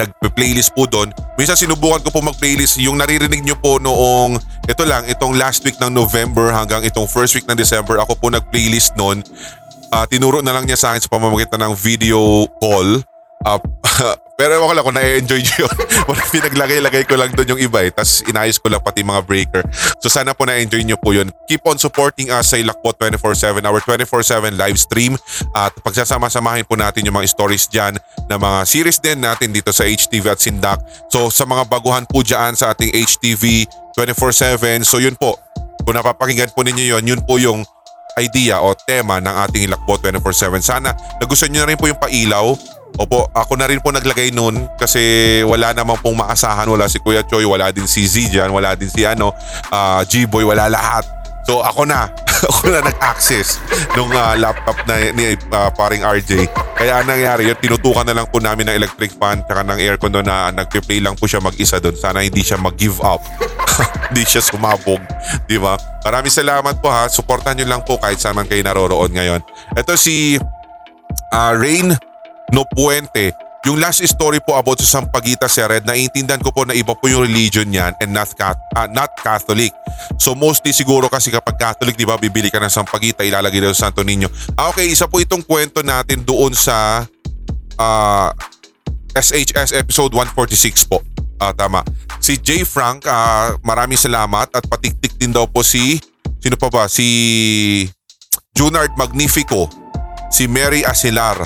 nag-playlist po doon. Minsan sinubukan ko po mag-playlist yung naririnig nyo po noong ito lang, itong last week ng November hanggang itong first week ng December. Ako po nag-playlist noon. Uh, tinuro na lang niya sa akin sa pamamagitan ng video call. Uh, pero ako lang kung na-enjoy yun. Pinaglagay-lagay ko lang doon yung iba eh. Tapos inayos ko lang pati mga breaker. So sana po na-enjoy nyo po yun. Keep on supporting us sa Hilakbot twenty-four seven, our twenty-four seven live stream. At pagsasama-samahin po natin yung mga stories dyan na mga series din natin dito sa H T V at Sindak. So sa mga baguhan po dyan sa ating H T V twenty-four seven. So yun po, kung napapakinggan po ninyo yun, yun po yung idea o tema ng ating Hilakbot twenty-four seven. Sana nagustuhan nyo na rin po yung pailaw. Opo, ako na rin po naglagay nun kasi wala naman pong maasahan. Wala si Kuya Choy, wala din si Z dyan, wala din si ano, uh, G-Boy, wala lahat. So ako na, ako na nag-access nung uh, laptop na ni uh, paring R J. Kaya anong nangyari yun, tinutukan na lang po namin ng electric fan tsaka ng aircon doon na nagpi-play lang po siya mag-isa doon. Sana hindi siya mag-give up. Hindi siya sumabog, di ba? Maraming salamat po ha. Suportahan nyo lang po kahit saan man kayo naroroon ngayon. Ito si uh, Rain Nopuente. Yung last story po about sa Sampaguita, Sir Red, naiintindihan ko po na iba po yung religion niyan and not, uh, not Catholic. So mostly siguro kasi kapag Catholic, di ba, bibili ka ng Sampaguita, ilalagay na sa Santo Niño. Ah, okay, isa po itong kwento natin doon sa uh, S H S episode one forty-six po. Ah, tama. Si J. Frank, ah, maraming salamat at patiktik din daw po si, sino pa ba? Si Junard Magnifico, si Mary Asilar,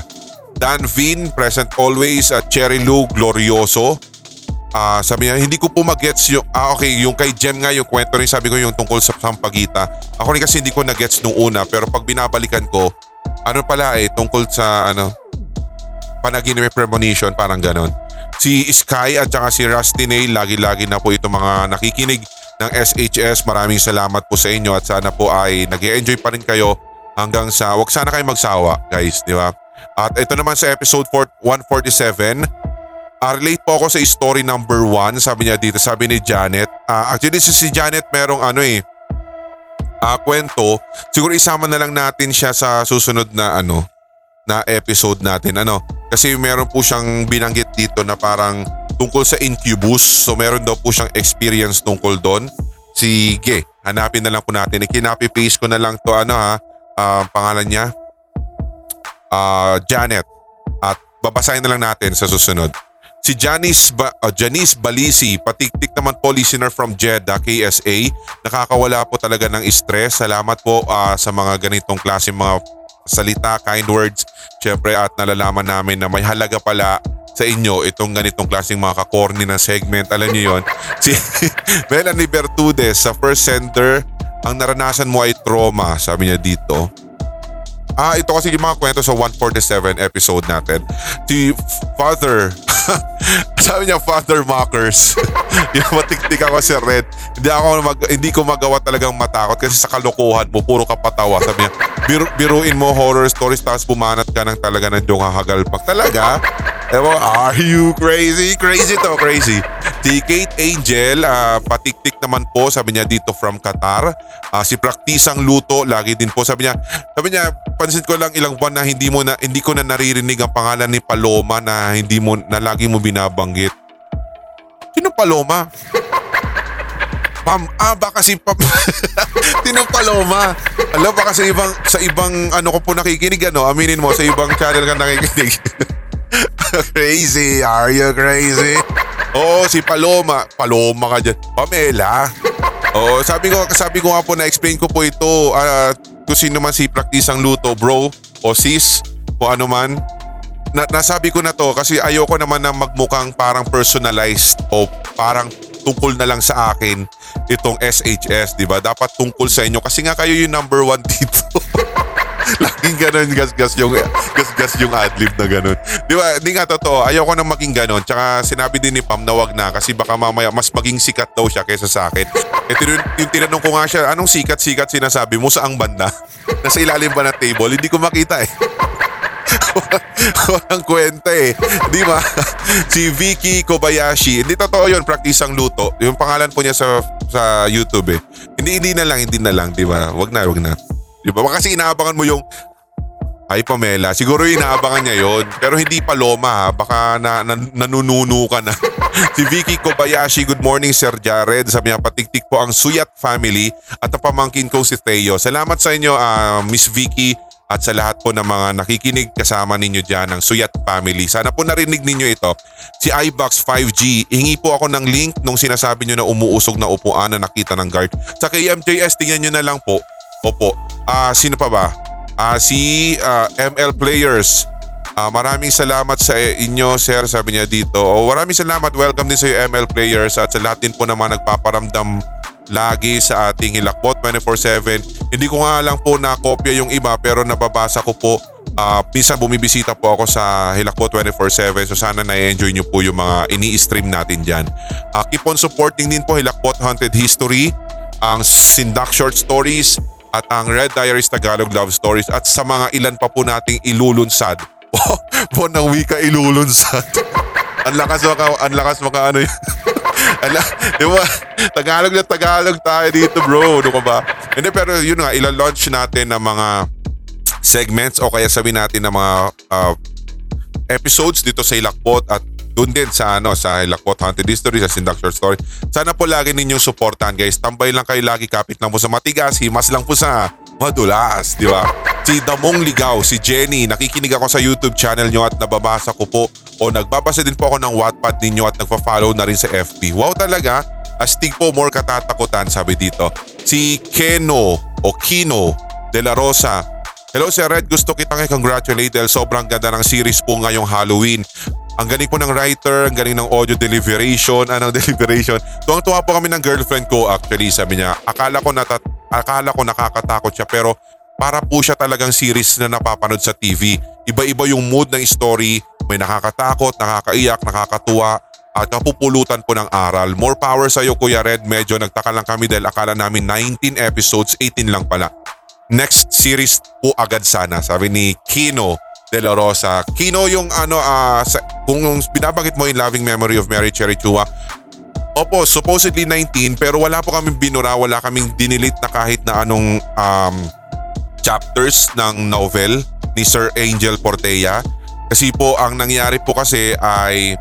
Dan Vin, present always, at Cherry Lou Glorioso. Ah, sabi niya, hindi ko po mag-gets yung, ah okay, yung kay Jem nga yung kwento rin, sabi ko yung tungkol sa Sampaguita. Ako rin kasi hindi ko na-gets nung una, pero pag binabalikan ko, ano pala eh, tungkol sa ano, panaginip premonition, parang ganon. Si Sky at saka si Rusty Nail, lagi-lagi na po itong mga nakikinig ng S H S. Maraming salamat po sa inyo at sana po ay nag-enjoy pa rin kayo hanggang sa wag sana kayo magsawa guys, di ba? At ito naman sa episode one forty-seven, uh, relate po ako sa story number one. Sabi niya dito, sabi ni Janet, uh, actually si, si Janet merong ano eh, uh, kwento. Siguro isama na lang natin siya sa susunod na ano na episode natin, ano, kasi meron po siyang binanggit dito na parang tungkol sa incubus. So meron daw po siyang experience tungkol doon. Sige, hanapin na lang po natin. Ikinapi-paste ko na lang to, ano ha, uh, pangalan niya, uh, Janet, at babasahin na lang natin sa susunod. Si Janice, ba- uh, Janice Balisi, patiktik naman po, listener from Jeddah, K S A. Nakakawala po talaga ng stress. Salamat po uh, sa mga ganitong klase mga salita, kind words syempre, at nalalaman namin na may halaga pala sa inyo itong ganitong klaseng mga kakorny na segment, alam niyo yon. Si Melanie Bertudes, sa first sender, ang naranasan mo ay trauma, sabi niya dito. Ah, ito kasi yung mga kwento sa one forty-seven episode natin. Si Father sabi niya, Father Mockers. Yung matiktik ako si Red. Hindi, ako mag, hindi ko magawa talagang matakot kasi sa kalokohan mo, puro kapatawa. Sabi niya, Biru, biruin mo horror stories tapos bumanat ka ng talaga ng yung hahagalpak. Talaga? Ewan, are you crazy? Crazy to, crazy. Si Kate Angel, uh, patiktik naman po, sabi niya dito from Qatar. Uh, si Praktisang Luto, lagi din po. Sabi niya, sabi niya, pansin ko lang ilang buwan na hindi mo na hindi ko na naririnig ang pangalan ni Paloma na hindi mo na lagi mo binabanggit. Sino Paloma? Pam, ah baka si Pam. Sino Paloma? Alam, baka sa ibang sa ibang ano ko po nakikinig, ano, aminin mo sa ibang channel ka nakikinig. Crazy, are you crazy? Oh, si Paloma, Paloma ka diyan. Pamela. Oh, sabi ko sabi ko nga po na explain ko po ito. Uh, kung sino man si Praktisang Luto, bro o sis o ano man, na, nasabi ko na to kasi ayoko naman na magmukhang parang personalized o parang tungkol na lang sa akin itong S H S, di ba? Dapat tungkol sa inyo kasi nga kayo yung number one dito. Laging ganun, gasgas yung gasgas yung adlib na ganun, di ba? Hindi nga totoo, ayoko na maging ganun. Tsaka sinabi din ni Pam na wag na kasi baka mamaya mas maging sikat daw siya kaysa sa akin. Eh, yung, yung tinanong ko nga siya, anong sikat-sikat sinasabi mo, saang banda? Nasa ilalim ba ng table? Hindi ko makita eh. Walang kwenta eh. Di ba? Si Vicky Kobayashi, hindi totoo yun, Praktisang Luto. Yung pangalan po niya sa sa YouTube eh. Hindi, hindi na lang, hindi na lang, di ba? Wag na, wag na. Di ba? Kasi inaabangan mo yung, ay Pamela, siguro inaabangan niya yon. Pero hindi Paloma ha, baka na, na, nanununu ka na. Si Vicky Kobayashi, good morning Sir Jared. Sabi niya, patiktik po ang Suyat family at ang pamangkin ko si Theo. Salamat sa inyo, uh, Miss Vicky, at sa lahat po ng mga nakikinig kasama ninyo dyan ng Suyat family. Sana po narinig ninyo ito. Si iBox five G, hingi po ako ng link nung sinasabi nyo na umuusog na upuan na nakita ng guard. Sa K M J S, tingnan nyo na lang po. Opo, uh, sino pa ba? Uh, si uh, M L Players. Uh, maraming salamat sa inyo sir, sabi niya dito. Oh, maraming salamat, welcome din sa iyo M L Players at sa lahat din po naman nagpaparamdam lagi sa ating Hilakbot twenty-four seven. Hindi ko nga lang po nakopya yung iba pero nababasa ko po. Uh, minsan bumibisita po ako sa Hilakbot twenty-four seven, so sana na-enjoy nyo po yung mga ini-stream natin dyan. Uh, keep on supporting din po Hilakbot Haunted History, ang Sindak Short Stories at ang Red Diaries Tagalog Love Stories at sa mga ilan pa po nating ilulunsad. Buwan ng wika ilulunsad. Ang lakas maka, ang lakas maka ano yun. Diba? Tagalog na Tagalog tayo dito bro. Ano ka ba? Hindi, pero yun nga, ilalaunch natin ng mga segments o kaya sabihin natin ng mga uh, episodes dito sa Hilakbot at doon din sa ano sa Hilakbot Haunted History, sa Sindak Short Story. Sana po lagi ninyong suportahan guys. Tambay lang kayo lagi, kapit lang po sa matigas, himas lang po sa madulas, di ba? Si Damong Ligaw, si Jenny, nakikinig ako sa YouTube channel nyo at nababasa ko po o nagbabasa din po ako ng Wattpad ninyo at nagpa-follow na rin sa F B. Wow talaga, astig po, more katatakutan, sabi dito. Si Keno o Kino De La Rosa, hello Sir Red, gusto kitang i-congratulate dahil sobrang ganda ng series po ngayong Halloween. Ang galing po ng writer, ang galing ng audio deliberation, anong deliberation. Tuwang-tuwa po kami ng girlfriend ko actually, sabi niya. Akala ko natat- akala ko nakakatakot siya pero para po siya talagang series na napapanood sa T V. Iba-iba yung mood ng story, may nakakatakot, nakakaiyak, nakakatuwa. at napupulutan po ng aral. More power sa'yo, Kuya Red. Medyo nagtaka lang kami dahil akala namin nineteen episodes, eighteen lang pala. Next series po agad sana, sabi ni Kino De La Rosa. Kino, yung ano, uh, sa, kung binabagit mo In Loving Memory of Mary Cherry Chua, opo, supposedly nineteen, pero wala po kaming binura, wala kaming dinilit na kahit na anong um, chapters ng novel ni Sir Angel Porteya. Kasi po, ang nangyari po kasi ay...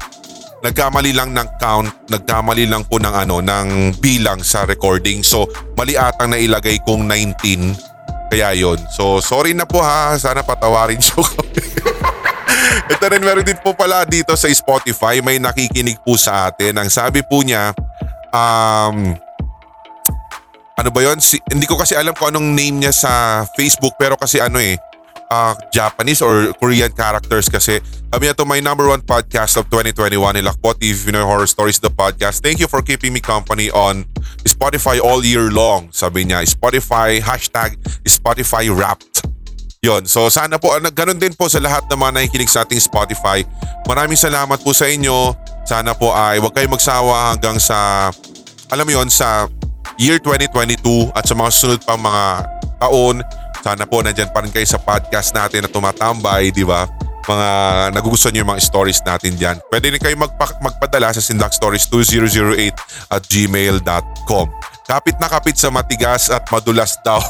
Nagkamali lang ng count, nagkamali lang po ng ano, ng bilang sa recording. So, mali atang nailagay kong nineteen. Kaya yon. So, sorry na po ha. Sana patawarin siyo ko. Ito rin, meron din po pala dito sa Spotify. May nakikinig po sa atin. Ang sabi po niya, um, ano ba yun? Si, hindi ko kasi alam kung anong name niya sa Facebook. Pero kasi ano eh, Uh, Japanese or Korean characters kasi. Sabi niya to, my number one podcast of twenty twenty-one, Hilakbot T V, Pinoy Horror Stories, the podcast. Thank you for keeping me company on Spotify all year long. Sabi niya, Spotify, hashtag Spotify Wrapped. Yun. So sana po, ganun din po sa lahat ng mga nakikinig sa ating Spotify. Maraming salamat po sa inyo. Sana po ay huwag kayong magsawa hanggang sa, alam mo yun, sa year twenty twenty-two at sa mga sunod pang mga taon. Sana po nandyan pa rin kayo sa podcast natin na tumatambay, di ba? Mga nagugustuhan nyo yung mga stories natin dyan. Pwede rin kayo magpa- magpadala sa sindak stories two zero zero eight at gmail dot com. Kapit na kapit sa matigas at madulas daw.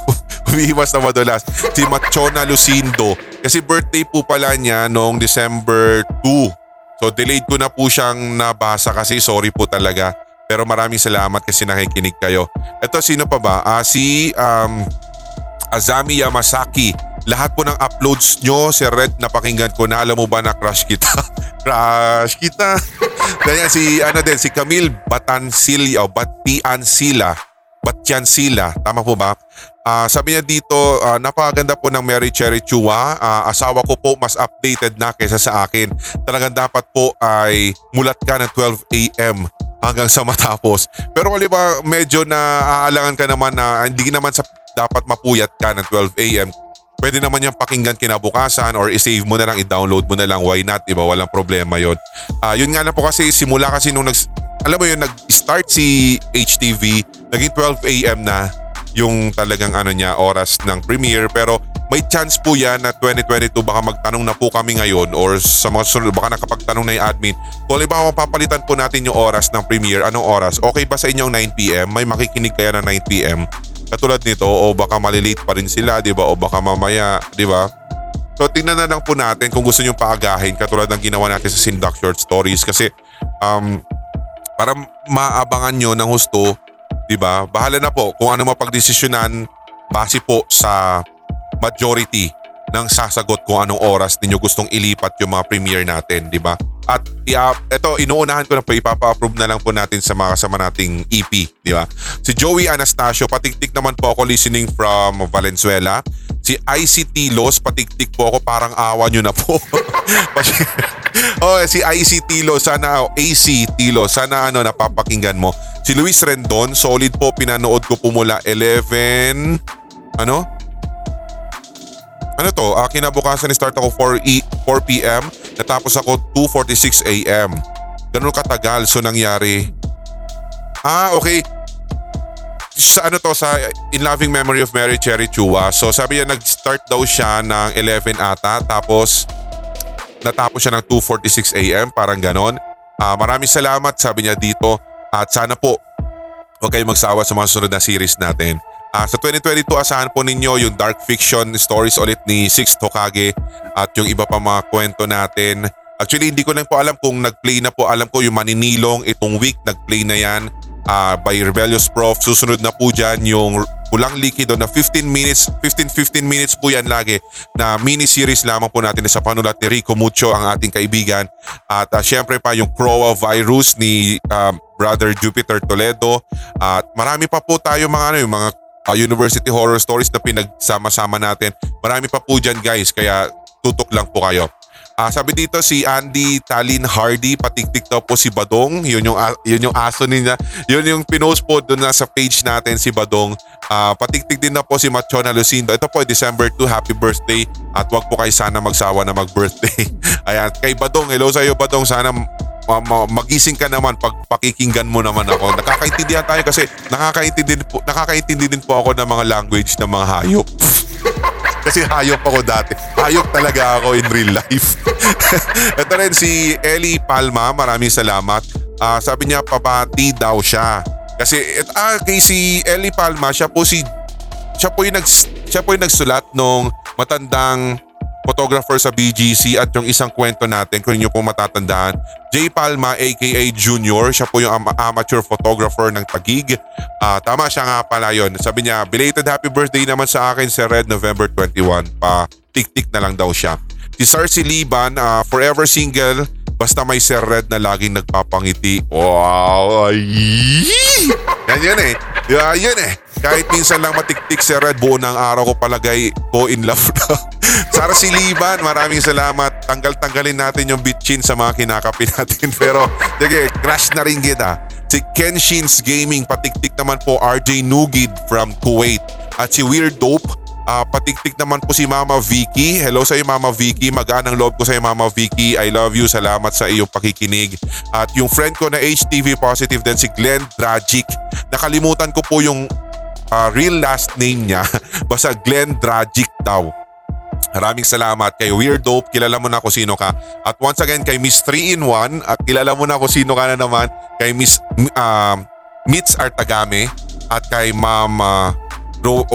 Umiiwas na madulas. Si Machona Lucindo. Kasi birthday po pala niya noong December second. So delayed ko na po siyang nabasa kasi sorry po talaga. Pero maraming salamat kasi nakikinig kayo. Ito sino pa ba? Ah, si... Um, Azami Yamasaki. Lahat po ng uploads nyo, si Red, napakinggan ko na. Alam mo ba na crush kita? Crush kita. Ganyan si, ano din, si Camille Batansila o Batiansila. Batiansila. Tama po ba? Uh, sabi niya dito, uh, napakaganda po ng Mary Cherry Chua. Uh, asawa ko po mas updated na kaysa sa akin. Talagang dapat po ay mulat ka ng twelve a.m. hanggang sa matapos. Pero wali ba, medyo naaalangan ka naman na hindi naman sa... Dapat mapuyat ka ng twelve a.m. Pwede naman yung pakinggan kinabukasan or i-save mo na lang, i-download mo na lang. Why not? Diba? Walang problema yun. Uh, yun nga na po kasi, simula kasi nung nag... Alam mo yun, nag-start si H T V, naging twelve a.m. na yung talagang ano niya, oras ng premiere. Pero may chance po yan na twenty twenty-two baka magtanong na po kami ngayon or sa mga sunod, baka nakapagtanong na yung admin. Kung halimbawa papalitan po natin yung oras ng premiere, anong oras? Okay ba sa inyo ang nine p.m? May makikinig kaya na nine p.m? Katulad nito, o baka malilate pa rin sila, di ba? O baka mamaya, di ba? So, tingnan na lang po natin kung gusto nyo paagahin katulad ng ginawa natin sa Sindak Short Stories kasi um, para maabangan nyo ng husto, di ba? Bahala na po kung ano mapagdesisyonan base po sa majority ng sasagot kung anong oras ninyo gustong ilipat yung mga premiere natin, di ba? At ito, inuunahan ko na po, ipapa-approve na lang po natin sa mga kasama nating E P, di ba? Si Joey Anastasio, patiktik naman po ako, listening from Valenzuela. Si I C T Los, patiktik po ako, parang awa nyo na po. Oh, si I C T Los, sana, A C T Los, sana ano, napapakinggan mo. Si Luis Rendon, solid po, pinanood ko po mula eleven, ano? Ano to? Uh, kinabukasan, start ako four p.m. Natapos ako two forty-six a.m. Ganun katagal. So nangyari. Ah, okay. Sa ano to? Sa In Loving Memory of Mary Cherry Chua. So sabi niya nag-start daw siya ng eleven ata. Tapos natapos siya ng two forty-six a.m. Parang ganon. Uh, maraming salamat sabi niya dito. At sana po huwag kayong magsawa sa mga susunod na series natin. Uh, sa twenty twenty-two, asahan po ninyo yung dark fiction stories ulit ni Sixth Hokage at yung iba pa mga kwento natin. Actually, hindi ko lang po alam kung nag-play na po. Alam ko yung Maninilong itong week, nag-play na yan uh, by Rebellious Prof. Susunod na po dyan yung Pulang Likido na fifteen minutes, fifteen fifteen minutes po yan lagi na mini-series lamang po natin sa panulat ni Rico Mucho, ang ating kaibigan. At uh, syempre pa yung Crowa Virus ni uh, Brother Jupiter Toledo. At uh, marami pa po tayo mga ano, yung mga Uh, University Horror Stories na pinagsama-sama natin. Marami pa po dyan guys, kaya tutok lang po kayo. Uh, sabi dito si Andy Talin Hardy, patiktik daw po si Badong. Yun yung, yun yung aso niya. Yun yung pinost po doon na sa page natin si Badong. Uh, patiktik din na po si Machona Lucindo. Ito po December second, happy birthday. At wag po kayo sana magsawa na mag-birthday. Ayan, kay Badong, hello sa'yo Badong. Sana ma- magising ka naman pag pakikinggan mo naman ako. Nakakaintindihan tayo kasi nakakaintindi po, nakakaintindi din po ako ng mga language ng mga hayop. Kasi hayop ako dati. Hayop talaga ako in real life. Ito rin si Ellie Palma. Maraming salamat. Uh, sabi niya, papati daw siya. Kasi, et, ah, kay si Ellie Palma, siya po si, siya po yung, nags, siya po yung nagsulat nung matandang photographer sa B G C at yung isang kwento natin, kung niyo po matatandaan. J. Palma, aka Junior, siya po yung am- amateur photographer ng Tagig. Uh, tama siya nga pala yun. Sabi niya, belated happy birthday naman sa akin, Sir Red, November twenty-first. Pa, tik-tik na lang daw siya. Si Sarcy Liban, uh, forever single, basta may Sir Red na laging nagpapangiti. Wow! Ay! Yan yun eh. Yan yun eh. Kahit minsan lang matiktik Sir Red, buo ng araw ko palagay ko in love na. Sarcy Liban, maraming salamat. Tanggal-tanggalin natin yung bitchin sa mga kinakapi natin. Pero, sige, crash na rin kita. Si Kenshin's Gaming, patiktik naman po R J Nugid from Kuwait. At si Weird Dope, Uh, patiktik naman po si Mama Vicky. Hello sa iyo Mama Vicky. Magaan ang loob ko sa iyo Mama Vicky. I love you. Salamat sa iyong pakikinig. At yung friend ko na H T V positive din si Glenn Dragic. Nakalimutan ko po yung uh, real last name niya. Basta Glenn Dragic daw. Maraming salamat kay Weird Dope. Kilala mo na kung sino ka. At once again kay Miss three in one. At kilala mo na kung sino ka na naman. Kay Miss uh, Mitz Artagame. At kay Mama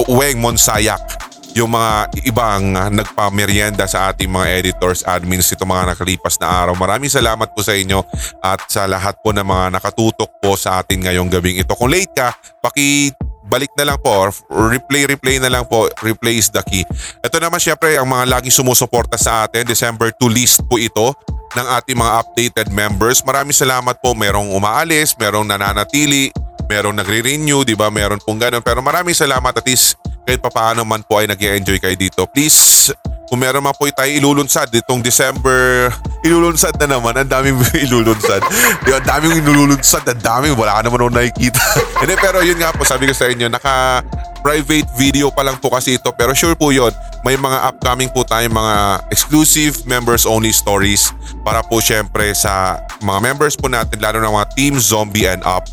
Uweng Monsayak, yung mga ibang nagpamerienda sa ating mga editors, admins, itong mga nakalipas na araw. Maraming salamat po sa inyo at sa lahat po ng mga nakatutok po sa atin ngayong gabing ito. Kung late ka, pakibalik na lang po, replay, replay na lang po, replace the key. Ito naman syempre ang mga laging sumusuporta sa atin, December second list po ito ng ating mga updated members. Maraming salamat po, merong umaalis, merong nananatili, merong nagre-renew, di ba? Meron pong ganun. Pero maraming salamat at least kahit papaano man po ay nag-i-enjoy kayo dito. Please, kung meron man po tayo ilulunsad itong December, ilulunsad na naman. Ang daming ilulunsad. Di ba? Ang daming ilulunsad. Ang daming. Wala ka naman nung nakikita. And then, pero yun nga po, sabi ko sa inyo, naka-private video pa lang po kasi ito. Pero sure po yun, may mga upcoming po tayong mga exclusive members-only stories para po syempre sa mga members po natin, lalo na mga Team Zombie and Up.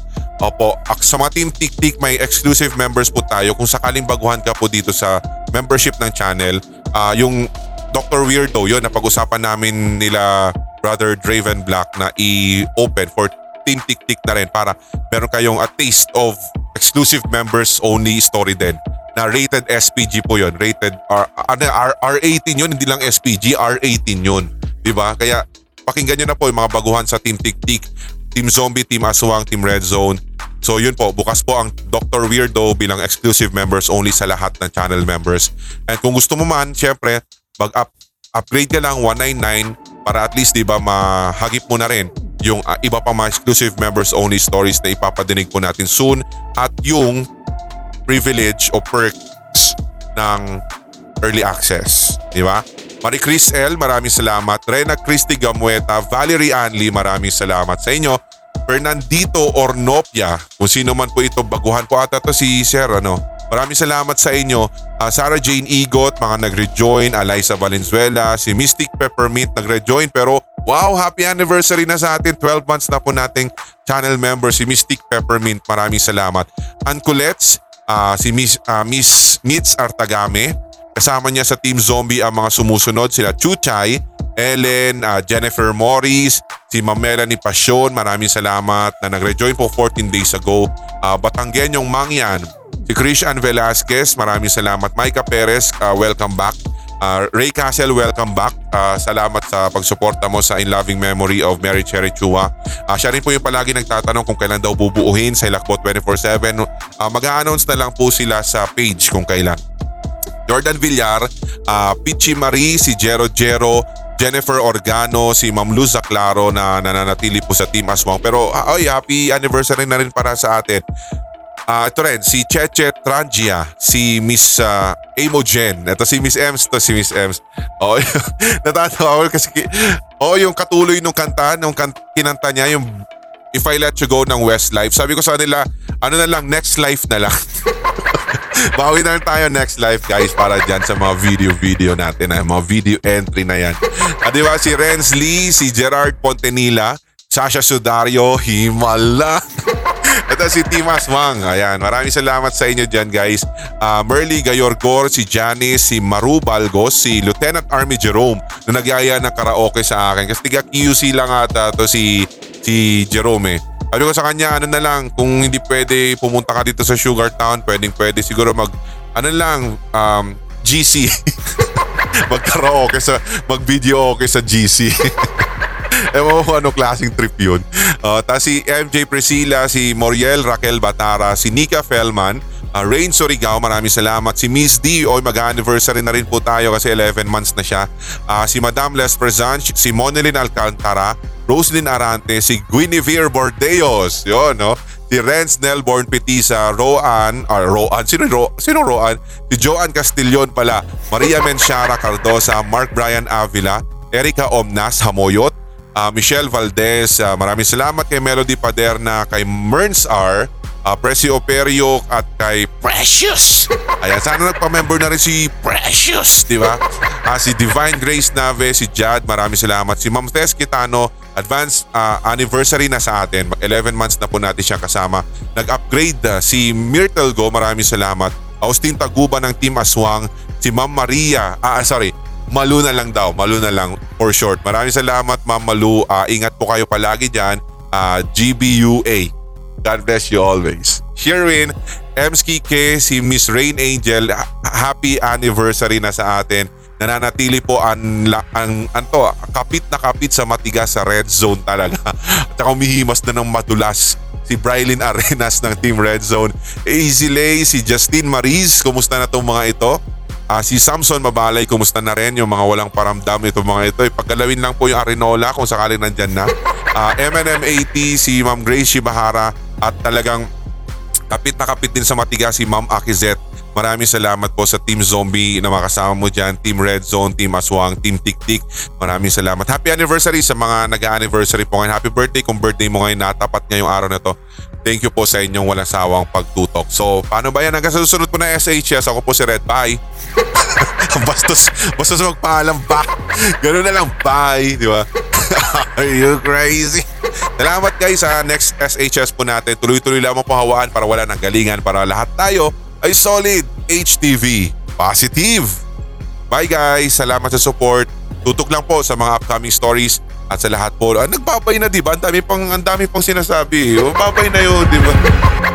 Opo, sa mga Team Tiktik may exclusive members po tayo. Kung sakaling baguhan ka po dito sa membership ng channel, uh, yung Doctor Weirdo, yun, napag-usapan namin nila Brother Draven Black na i-open for Team Tiktik na rin para meron kayong a taste of exclusive members only story din. Na rated S P G po yun. Rated R, R, R eighteen yun, hindi lang S P G, R eighteen yun. Diba? Kaya pakinggan nyo na po yung mga baguhan sa Team Tiktik, Team Zombie, Team Aswang, Team Red Zone. So yun po, bukas po ang Doctor Weirdo bilang exclusive members only sa lahat ng channel members. And kung gusto mo man, syempre, mag-upgrade ka lang one ninety-nine para at least, di ba, mahagip mo na rin yung uh, iba pa mga exclusive members only stories na ipapadinig po natin soon at yung privilege o perks ng early access. Di ba? Marie Chris L, maraming salamat. Rena Christy Gamueta, Valerie Anli, maraming salamat sa inyo. Fernandito Ornopia, kung sino man po ito, baguhan po ata to si Sir, ano. Maraming salamat sa inyo. Uh, Sarah Jane Igot, mga nag-rejoin. Eliza Valenzuela, si Mystic Peppermint nag-rejoin. Pero wow, happy anniversary na sa atin. twelve months na po nating channel member, si Mystic Peppermint. Maraming salamat. Anculets, uh, si Miss, uh, Miss Mitz Artagame. Kasama niya sa Team Zombie ang mga sumusunod sila Chuchay, Ellen, uh, Jennifer Morris, si Mamela ni Pasyon. Maraming salamat na nag-rejoin po fourteen days ago. Uh, Batanggenyong Mangyan, si Christian Velasquez. Maraming salamat. Micah Perez, uh, welcome back. Uh, Ray Castle, welcome back. Uh, salamat sa pagsuporta mo sa In Loving Memory of Mary Cherry Chua. Uh, siya rin po yung palagi nagtatanong kung kailan daw bubuuhin sa Hilakbot twenty-four seven. Uh, mag-a-announce na lang po sila sa page kung kailan. Jordan Villar, uh, Pichi Marie, si Jero Jero, Jennifer Organo, si Ma'am Luz Aclaro na nananatili po sa Team Aswang. Pero uh, oy, happy anniversary na rin para sa atin. Uh, ito rin, si Cheche Trangia, si Miss uh, Amogen. Ito si Miss Ems, ito si Miss Ems. Oh, natatawa kasi oh, yung katuloy nung kanta, nung kan- kinanta niya, yung If I Let You Go ng Westlife. Sabi ko sa nila, ano na lang, next life na lang. Bawi na lang tayo next live guys para dyan sa mga video-video natin. Ay, mga video entry na yan. At diba si Renz Lee, si Gerard Pontenila, Sasha Sudario Himala. At si Timas Mang. Ayan, maraming salamat sa inyo dyan, guys. Uh, Merly Gayorgor, si Janice, si Maru Balgos, si Lieutenant Army Jerome na nagyaya ng karaoke sa akin. Kasi tiga Q C lang ata to si, si Jerome eh. Sabi ko sa kanya, ano na lang, kung hindi pwede pumunta ka dito sa Sugar Town, pwedeng pwede siguro mag, ano lang, um, G C. Magkaraoke sa, mag-videooke sa G C. Ewan ko ano klaseng trip yun. Uh, Tapos si M J Priscilla, si Moriel Raquel Batara, si Nika Fellman, uh, Rain Surigao, maraming salamat. Si Miss D, oy, mag-anniversary na rin po tayo kasi eleven months na siya. Uh, si Madam Les Prezanch, si Monelyn Alcantara, Roslyn Arante, si Guinevere Bordeos, yun no? Si Renz Nelborn Petisa, Roan, or Roan, sino, Ro, sino Roan? Si Joan Castillon pala, Maria Menchara Cardosa, Mark Brian Avila, Erica Omnas Hamoyot, Uh, Michelle Valdez, uh, maraming salamat kay Melody Paderna, kay Merns R, uh, Precio Perio at kay Precious. Ayan, sana nagpa-member na rin si Precious, di ba? Uh, si Divine Grace Nave, si Jad, maraming salamat. Si Ma'am Tess Kitano, advanced uh, anniversary na sa atin. eleven months na po natin siya kasama. Nag-upgrade uh, si Myrtle Go, maraming salamat. Austin Taguba ng Team Aswang, si Ma'am Maria, ah sorry, Malu na lang daw, Malu na lang for short. Maraming salamat, Ma'am Malu. Uh, ingat po kayo palagi dyan. Uh, G B U A. God bless you always. Sherwin, Emski K, si Miss Rain Angel, happy anniversary na sa atin. Nananatili po ang, ang, ang to, kapit na kapit sa matigas sa red zone talaga. At ako umihimas na ng madulas. Si Brylin Arenas ng Team Red Zone. Easy Lay, si Justine Mariz, kumusta na itong mga ito? Uh, si Samson Mabalay, kumusta na rin yung mga walang paramdam nito mga ito. Ipaggalawin lang po yung Arenola kung sakaling nandyan na. Uh, M N M eighty, si Ma'am Grace Shibahara at talagang kapit na kapit din sa matigas si Ma'am Akizet. Maraming salamat po sa Team Zombie na makasama mo dyan. Team Red Zone, Team Aswang, Team Tiktik. Maraming salamat. Happy anniversary sa mga nag-anniversary po ngayon. Happy birthday kung birthday mo ngayon natapat ngayong araw na to. Thank you po sa inyong walang sawang pagtutok. So, paano ba yan? Hanggang sa susunod po na S H S, ako po si Red. Bye! bastos, bastos magpaalam pa. Ganun na lang, bye! Di ba? Are you crazy? Salamat guys sa next S H S po natin. Tuloy-tuloy lamang po hawaan para wala ng galingan. Para lahat tayo ay solid. H T V. Positive! Bye guys! Salamat sa support. Tutok lang po sa mga upcoming stories. At sa lahat po, ah, nagbabay na diba? Ang dami pang, ang dami pang sinasabi. Babay na yun, diba?